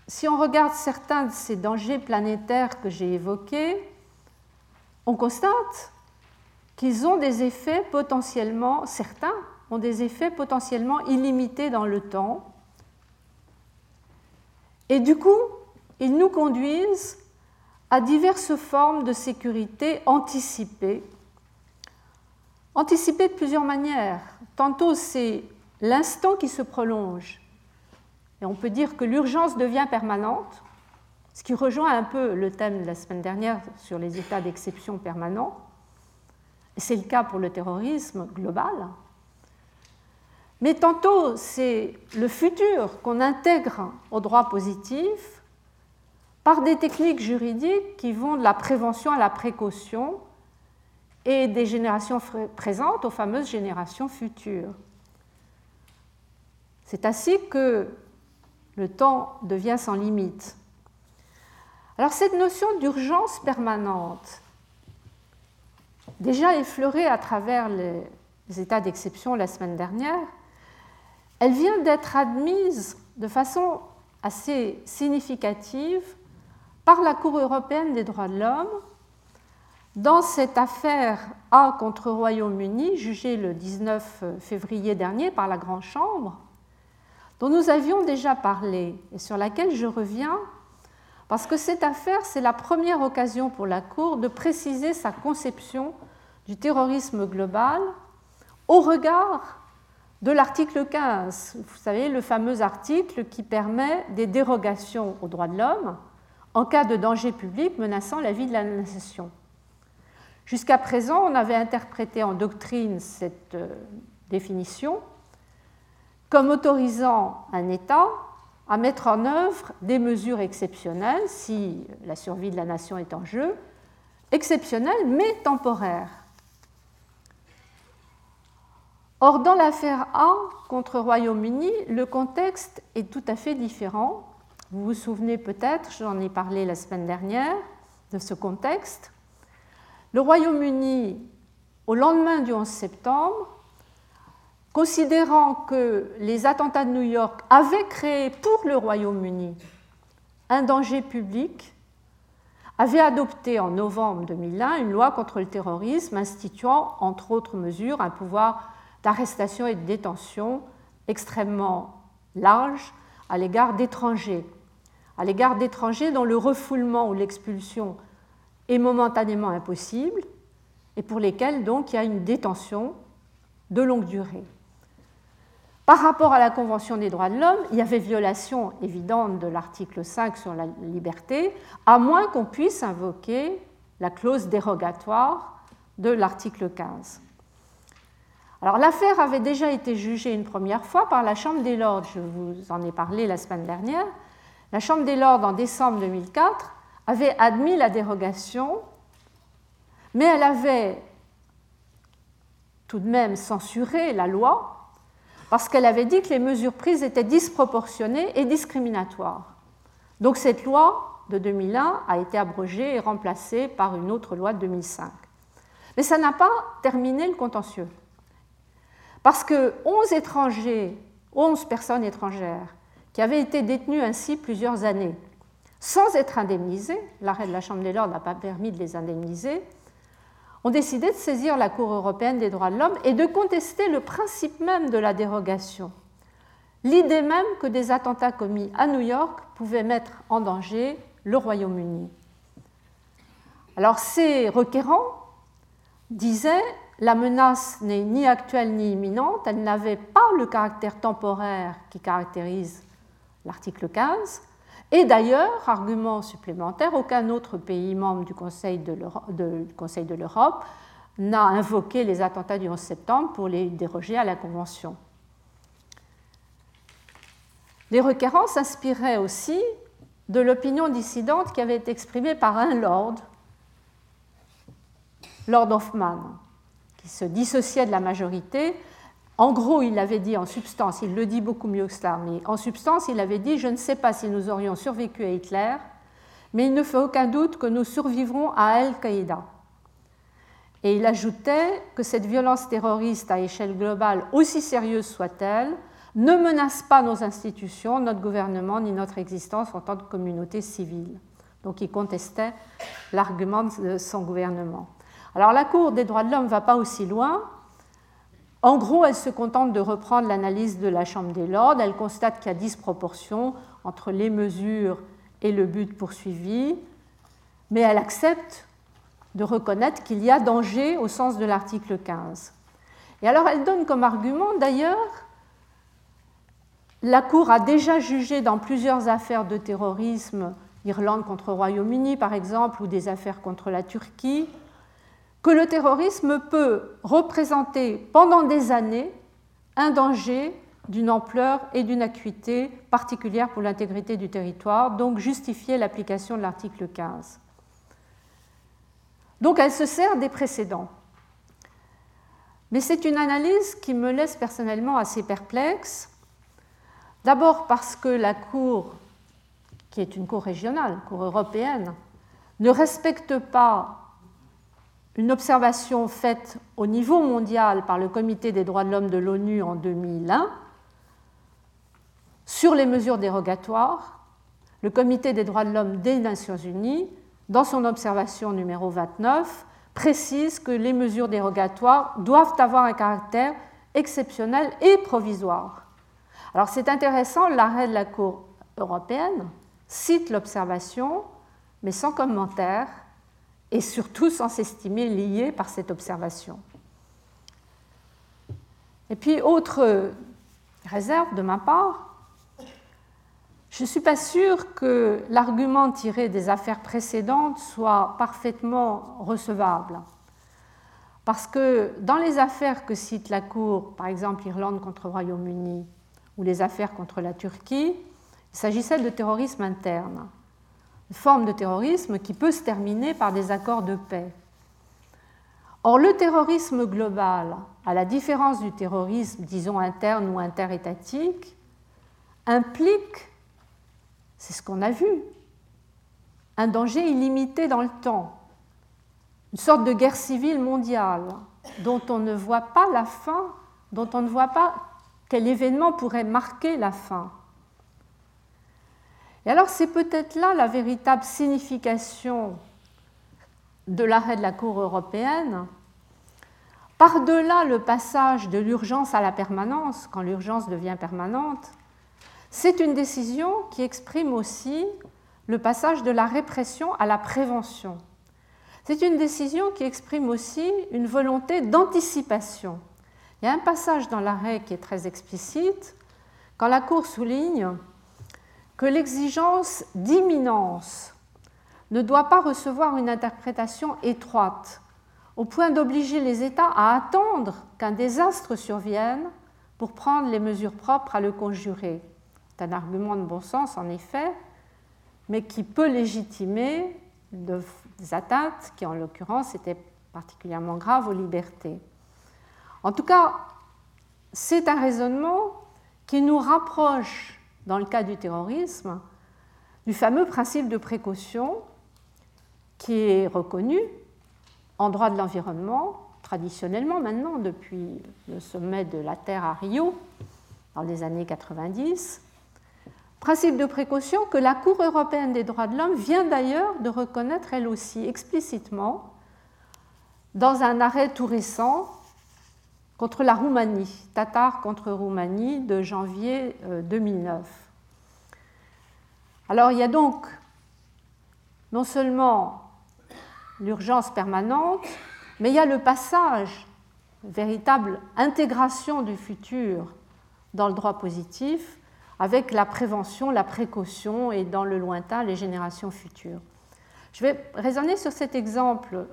si on regarde certains de ces dangers planétaires que j'ai évoqués, on constate qu'ils ont des effets potentiellement, certains ont des effets potentiellement illimités dans le temps. Et du coup, ils nous conduisent à diverses formes de sécurité anticipées. Anticipées de plusieurs manières. Tantôt, c'est l'instant qui se prolonge. Et on peut dire que l'urgence devient permanente, ce qui rejoint un peu le thème de la semaine dernière sur les états d'exception permanents. C'est le cas pour le terrorisme global. Mais tantôt, c'est le futur qu'on intègre au droit positif par des techniques juridiques qui vont de la prévention à la précaution et des générations présentes aux fameuses générations futures. C'est ainsi que le temps devient sans limite. Alors, cette notion d'urgence permanente, déjà effleurée à travers les états d'exception la semaine dernière, elle vient d'être admise de façon assez significative par la Cour européenne des droits de l'homme dans cette affaire A contre Royaume-Uni, jugée le dix-neuf février dernier par la Grande Chambre, dont nous avions déjà parlé et sur laquelle je reviens Parce que cette affaire, c'est la première occasion pour la Cour de préciser sa conception du terrorisme global au regard de l'article quinze, vous savez, le fameux article qui permet des dérogations aux droits de l'homme en cas de danger public menaçant la vie de la nation. Jusqu'à présent, on avait interprété en doctrine cette définition comme autorisant un État à mettre en œuvre des mesures exceptionnelles, si la survie de la nation est en jeu, exceptionnelles mais temporaires. Or, dans l'affaire A contre Royaume-Uni, le contexte est tout à fait différent. Vous vous souvenez peut-être, j'en ai parlé la semaine dernière, de ce contexte. Le Royaume-Uni, au lendemain du onze septembre, considérant que les attentats de New York avaient créé pour le Royaume-Uni un danger public, avait adopté en novembre deux mille un une loi contre le terrorisme instituant, entre autres mesures, un pouvoir d'arrestation et de détention extrêmement large à l'égard d'étrangers, à l'égard d'étrangers dont le refoulement ou l'expulsion est momentanément impossible et pour lesquels donc il y a une détention de longue durée. Par rapport à la Convention des droits de l'homme, il y avait violation évidente de l'article cinq sur la liberté, à moins qu'on puisse invoquer la clause dérogatoire de l'article quinze. Alors, l'affaire avait déjà été jugée une première fois par la Chambre des Lords, je vous en ai parlé la semaine dernière. La Chambre des Lords, en décembre deux mille quatre, avait admis la dérogation, mais elle avait tout de même censuré la loi, parce qu'elle avait dit que les mesures prises étaient disproportionnées et discriminatoires. Donc cette loi de deux mille un a été abrogée et remplacée par une autre loi de deux mille cinq. Mais ça n'a pas terminé le contentieux. Parce que onze étrangers, onze personnes étrangères qui avaient été détenues ainsi plusieurs années, sans être indemnisées, l'arrêt de la Chambre des Lords n'a pas permis de les indemniser, ont décidé de saisir la Cour européenne des droits de l'homme et de contester le principe même de la dérogation, l'idée même que des attentats commis à New York pouvaient mettre en danger le Royaume-Uni. Alors ces requérants disaient « la menace n'est ni actuelle ni imminente, elle n'avait pas le caractère temporaire qui caractérise l'article quinze ». Et d'ailleurs, argument supplémentaire, aucun autre pays membre du Conseil de l'Europe, de, Conseil de l'Europe n'a invoqué les attentats du onze septembre pour les déroger à la Convention. Les requérants s'inspiraient aussi de l'opinion dissidente qui avait été exprimée par un lord, Lord Hoffman, qui se dissociait de la majorité. En gros, il l'avait dit en substance, il le dit beaucoup mieux que cela, mais en substance, il avait dit « Je ne sais pas si nous aurions survécu à Hitler, mais il ne fait aucun doute que nous survivrons à Al-Qaïda. » Et il ajoutait que cette violence terroriste à échelle globale, aussi sérieuse soit-elle, ne menace pas nos institutions, notre gouvernement, ni notre existence en tant que communauté civile. Donc il contestait l'argument de son gouvernement. Alors la Cour des droits de l'homme ne va pas aussi loin. En gros, elle se contente de reprendre l'analyse de la Chambre des Lords. Elle constate qu'il y a disproportion entre les mesures et le but poursuivi, mais elle accepte de reconnaître qu'il y a danger au sens de l'article quinze. Et alors, elle donne comme argument, d'ailleurs, la Cour a déjà jugé dans plusieurs affaires de terrorisme, Irlande contre Royaume-Uni par exemple, ou des affaires contre la Turquie, que le terrorisme peut représenter pendant des années un danger d'une ampleur et d'une acuité particulière pour l'intégrité du territoire, donc justifier l'application de l'article quinze. Donc elle se sert des précédents. Mais c'est une analyse qui me laisse personnellement assez perplexe, d'abord parce que la Cour, qui est une Cour régionale, Cour européenne, ne respecte pas une observation faite au niveau mondial par le Comité des droits de l'homme de l'ONU en deux mille un sur les mesures dérogatoires, le Comité des droits de l'homme des Nations Unies, dans son observation numéro vingt-neuf, précise que les mesures dérogatoires doivent avoir un caractère exceptionnel et provisoire. Alors c'est intéressant l'arrêt de la Cour européenne cite l'observation, mais sans commentaire et surtout sans s'estimer lié par cette observation. Et puis, autre réserve de ma part, je ne suis pas sûre que l'argument tiré des affaires précédentes soit parfaitement recevable. Parce que dans les affaires que cite la Cour, par exemple Irlande contre Royaume-Uni ou les affaires contre la Turquie, il s'agissait de terrorisme interne, une forme de terrorisme qui peut se terminer par des accords de paix. Or, le terrorisme global, à la différence du terrorisme, disons, interne ou interétatique, implique, c'est ce qu'on a vu, un danger illimité dans le temps, une sorte de guerre civile mondiale dont on ne voit pas la fin, dont on ne voit pas quel événement pourrait marquer la fin. Et alors, c'est peut-être là la véritable signification de l'arrêt de la Cour européenne, par-delà le passage de l'urgence à la permanence, quand l'urgence devient permanente, c'est une décision qui exprime aussi le passage de la répression à la prévention. C'est une décision qui exprime aussi une volonté d'anticipation. Il y a un passage dans l'arrêt qui est très explicite, quand la Cour souligne que l'exigence d'imminence ne doit pas recevoir une interprétation étroite, au point d'obliger les États à attendre qu'un désastre survienne pour prendre les mesures propres à le conjurer. C'est un argument de bon sens, en effet, mais qui peut légitimer des atteintes qui, en l'occurrence, étaient particulièrement graves aux libertés. En tout cas, c'est un raisonnement qui nous rapproche, dans le cas du terrorisme, du fameux principe de précaution qui est reconnu en droit de l'environnement, traditionnellement maintenant, depuis le sommet de la Terre à Rio, dans les années quatre-vingt-dix. Principe de précaution que la Cour européenne des droits de l'homme vient d'ailleurs de reconnaître elle aussi explicitement dans un arrêt tout récent contre la Roumanie, Tatar contre Roumanie de janvier deux mille neuf. Alors il y a donc non seulement l'urgence permanente, mais il y a le passage, une véritable intégration du futur dans le droit positif, avec la prévention, la précaution et dans le lointain, les générations futures. Je vais raisonner sur cet exemple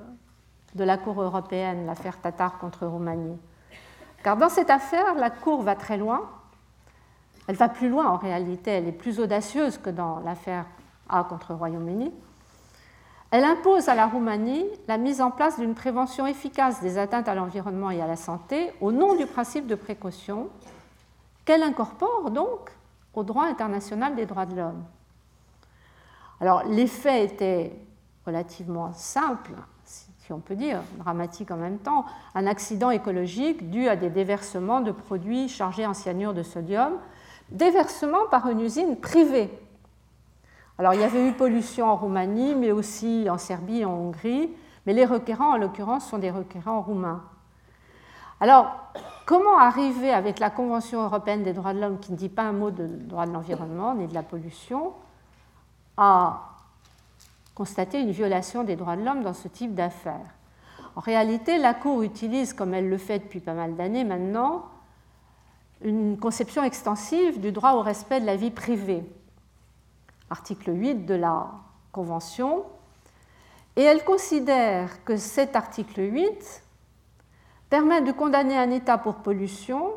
de la Cour européenne, l'affaire Tatar contre Roumanie. Car dans cette affaire, la Cour va très loin. Elle va plus loin en réalité, elle est plus audacieuse que dans l'affaire A contre Royaume-Uni. Elle impose à la Roumanie la mise en place d'une prévention efficace des atteintes à l'environnement et à la santé au nom du principe de précaution qu'elle incorpore donc au droit international des droits de l'homme. Alors les faits étaient relativement simples, si on peut dire, dramatique en même temps, un accident écologique dû à des déversements de produits chargés en cyanure de sodium, déversements par une usine privée. Alors il y avait eu pollution en Roumanie, mais aussi en Serbie et en Hongrie, mais les requérants en l'occurrence sont des requérants roumains. Alors comment arriver avec la Convention européenne des droits de l'homme qui ne dit pas un mot de droit de l'environnement ni de la pollution à constater une violation des droits de l'homme dans ce type d'affaires. En réalité, la Cour utilise, comme elle le fait depuis pas mal d'années maintenant, une conception extensive du droit au respect de la vie privée, article huit de la Convention, et elle considère que cet article huit permet de condamner un État pour pollution,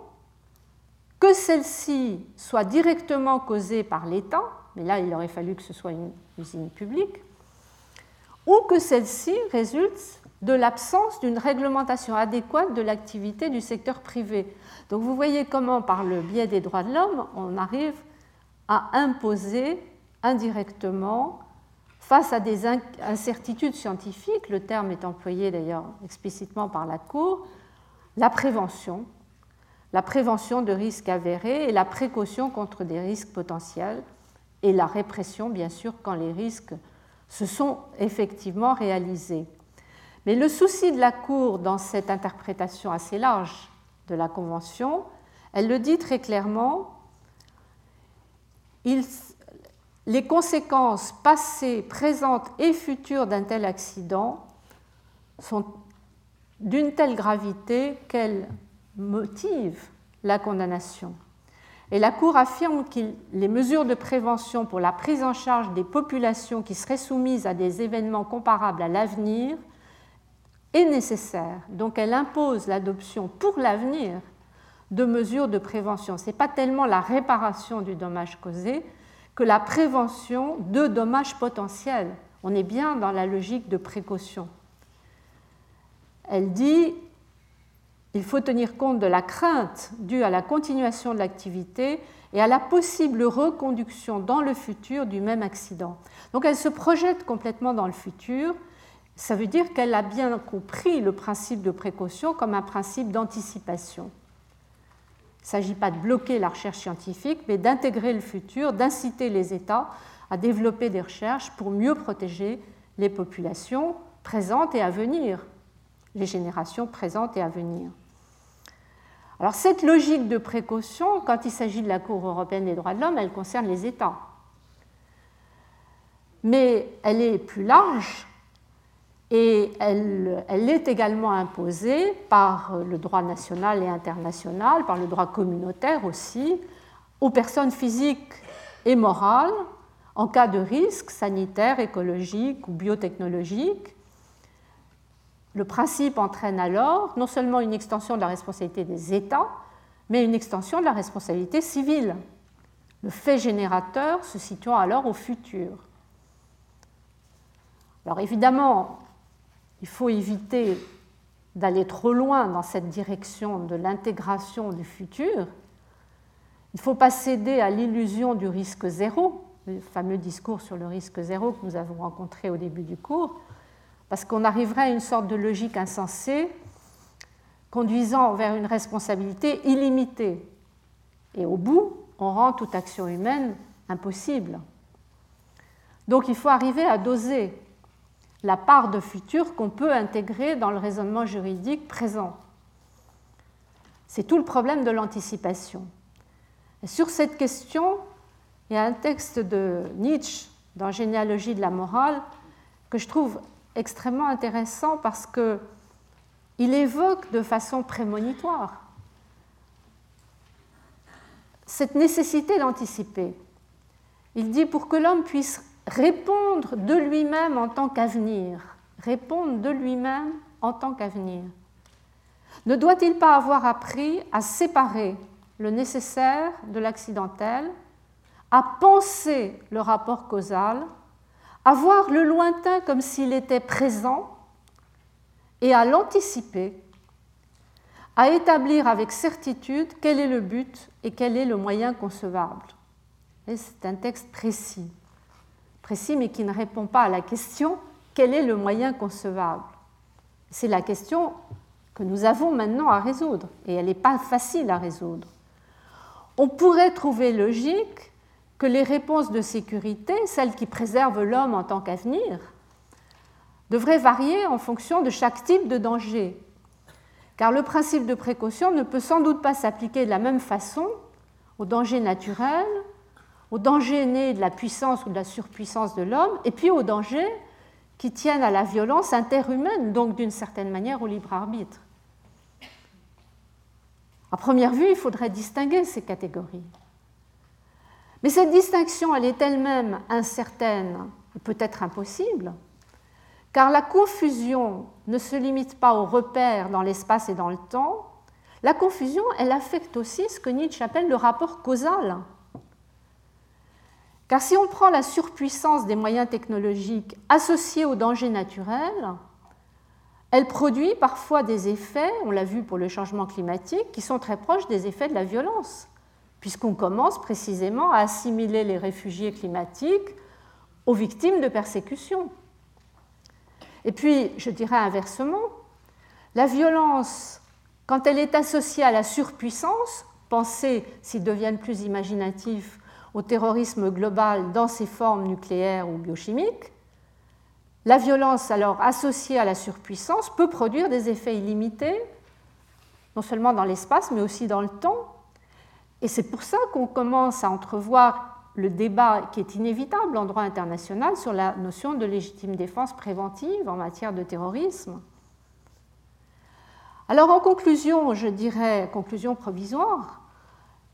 que celle-ci soit directement causée par l'État, mais là il aurait fallu que ce soit une usine publique, ou que celle-ci résulte de l'absence d'une réglementation adéquate de l'activité du secteur privé. Donc vous voyez comment, par le biais des droits de l'homme, on arrive à imposer indirectement, face à des incertitudes scientifiques, le terme est employé d'ailleurs explicitement par la Cour, la prévention, la prévention de risques avérés et la précaution contre des risques potentiels, et la répression, bien sûr, quand les risques se sont effectivement réalisés. Mais le souci de la Cour dans cette interprétation assez large de la Convention, elle le dit très clairement, il, les conséquences passées, présentes et futures d'un tel accident sont d'une telle gravité qu'elles motivent la condamnation. Et la Cour affirme que les mesures de prévention pour la prise en charge des populations qui seraient soumises à des événements comparables à l'avenir est nécessaire. Donc elle impose l'adoption pour l'avenir de mesures de prévention. Ce n'est pas tellement la réparation du dommage causé que la prévention de dommages potentiels. On est bien dans la logique de précaution. Elle dit: il faut tenir compte de la crainte due à la continuation de l'activité et à la possible reconduction dans le futur du même accident. Donc elle se projette complètement dans le futur. Ça veut dire qu'elle a bien compris le principe de précaution comme un principe d'anticipation. Il ne s'agit pas de bloquer la recherche scientifique, mais d'intégrer le futur, d'inciter les États à développer des recherches pour mieux protéger les populations présentes et à venir, les générations présentes et à venir. Alors cette logique de précaution, quand il s'agit de la Cour européenne des droits de l'homme, elle concerne les États. Mais elle est plus large et elle, elle est également imposée par le droit national et international, par le droit communautaire aussi, aux personnes physiques et morales en cas de risque sanitaire, écologique ou biotechnologique. Le principe entraîne alors non seulement une extension de la responsabilité des États, mais une extension de la responsabilité civile, le fait générateur se situant alors au futur. Alors évidemment, il faut éviter d'aller trop loin dans cette direction de l'intégration du futur. Il ne faut pas céder à l'illusion du risque zéro, le fameux discours sur le risque zéro que nous avons rencontré au début du cours, parce qu'on arriverait à une sorte de logique insensée conduisant vers une responsabilité illimitée. Et au bout, on rend toute action humaine impossible. Donc il faut arriver à doser la part de futur qu'on peut intégrer dans le raisonnement juridique présent. C'est tout le problème de l'anticipation. Et sur cette question, il y a un texte de Nietzsche dans « Généalogie de la morale » que je trouve extrêmement intéressant parce qu'il évoque de façon prémonitoire cette nécessité d'anticiper. Il dit: pour que l'homme puisse répondre de lui-même en tant qu'avenir, répondre de lui-même en tant qu'avenir, ne doit-il pas avoir appris à séparer le nécessaire de l'accidentel, à penser le rapport causal, à voir le lointain comme s'il était présent et à l'anticiper, à établir avec certitude quel est le but et quel est le moyen concevable. Et c'est un texte précis, précis mais qui ne répond pas à la question quel est le moyen concevable. C'est la question que nous avons maintenant à résoudre et elle n'est pas facile à résoudre. On pourrait trouver logique que les réponses de sécurité, celles qui préservent l'homme en tant qu'avenir, devraient varier en fonction de chaque type de danger. Car le principe de précaution ne peut sans doute pas s'appliquer de la même façon aux dangers naturels, aux dangers nés de la puissance ou de la surpuissance de l'homme, et puis aux dangers qui tiennent à la violence interhumaine, donc d'une certaine manière au libre arbitre. À première vue, il faudrait distinguer ces catégories. Mais cette distinction, elle est elle-même incertaine, peut-être impossible, car la confusion ne se limite pas aux repères dans l'espace et dans le temps. La confusion, elle affecte aussi ce que Nietzsche appelle le rapport causal. Car si on prend la surpuissance des moyens technologiques associés aux dangers naturels, elle produit parfois des effets, on l'a vu pour le changement climatique, qui sont très proches des effets de la violence, puisqu'on commence précisément à assimiler les réfugiés climatiques aux victimes de persécutions. Et puis, je dirais inversement, la violence, quand elle est associée à la surpuissance, pensez, s'ils deviennent plus imaginatifs, au terrorisme global dans ses formes nucléaires ou biochimiques, la violence alors associée à la surpuissance peut produire des effets illimités, non seulement dans l'espace, mais aussi dans le temps. Et c'est pour ça qu'on commence à entrevoir le débat qui est inévitable en droit international sur la notion de légitime défense préventive en matière de terrorisme. Alors en conclusion, je dirais, conclusion provisoire,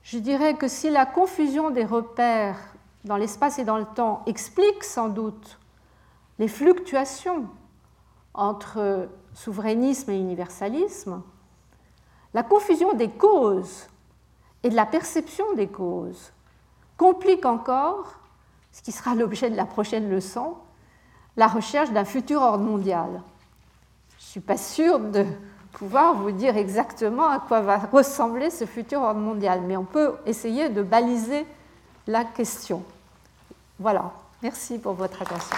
je dirais que si la confusion des repères dans l'espace et dans le temps explique sans doute les fluctuations entre souverainisme et universalisme, la confusion des causes et de la perception des causes complique encore, ce qui sera l'objet de la prochaine leçon, la recherche d'un futur ordre mondial. Je ne suis pas sûre de pouvoir vous dire exactement à quoi va ressembler ce futur ordre mondial, mais on peut essayer de baliser la question. Voilà, merci pour votre attention.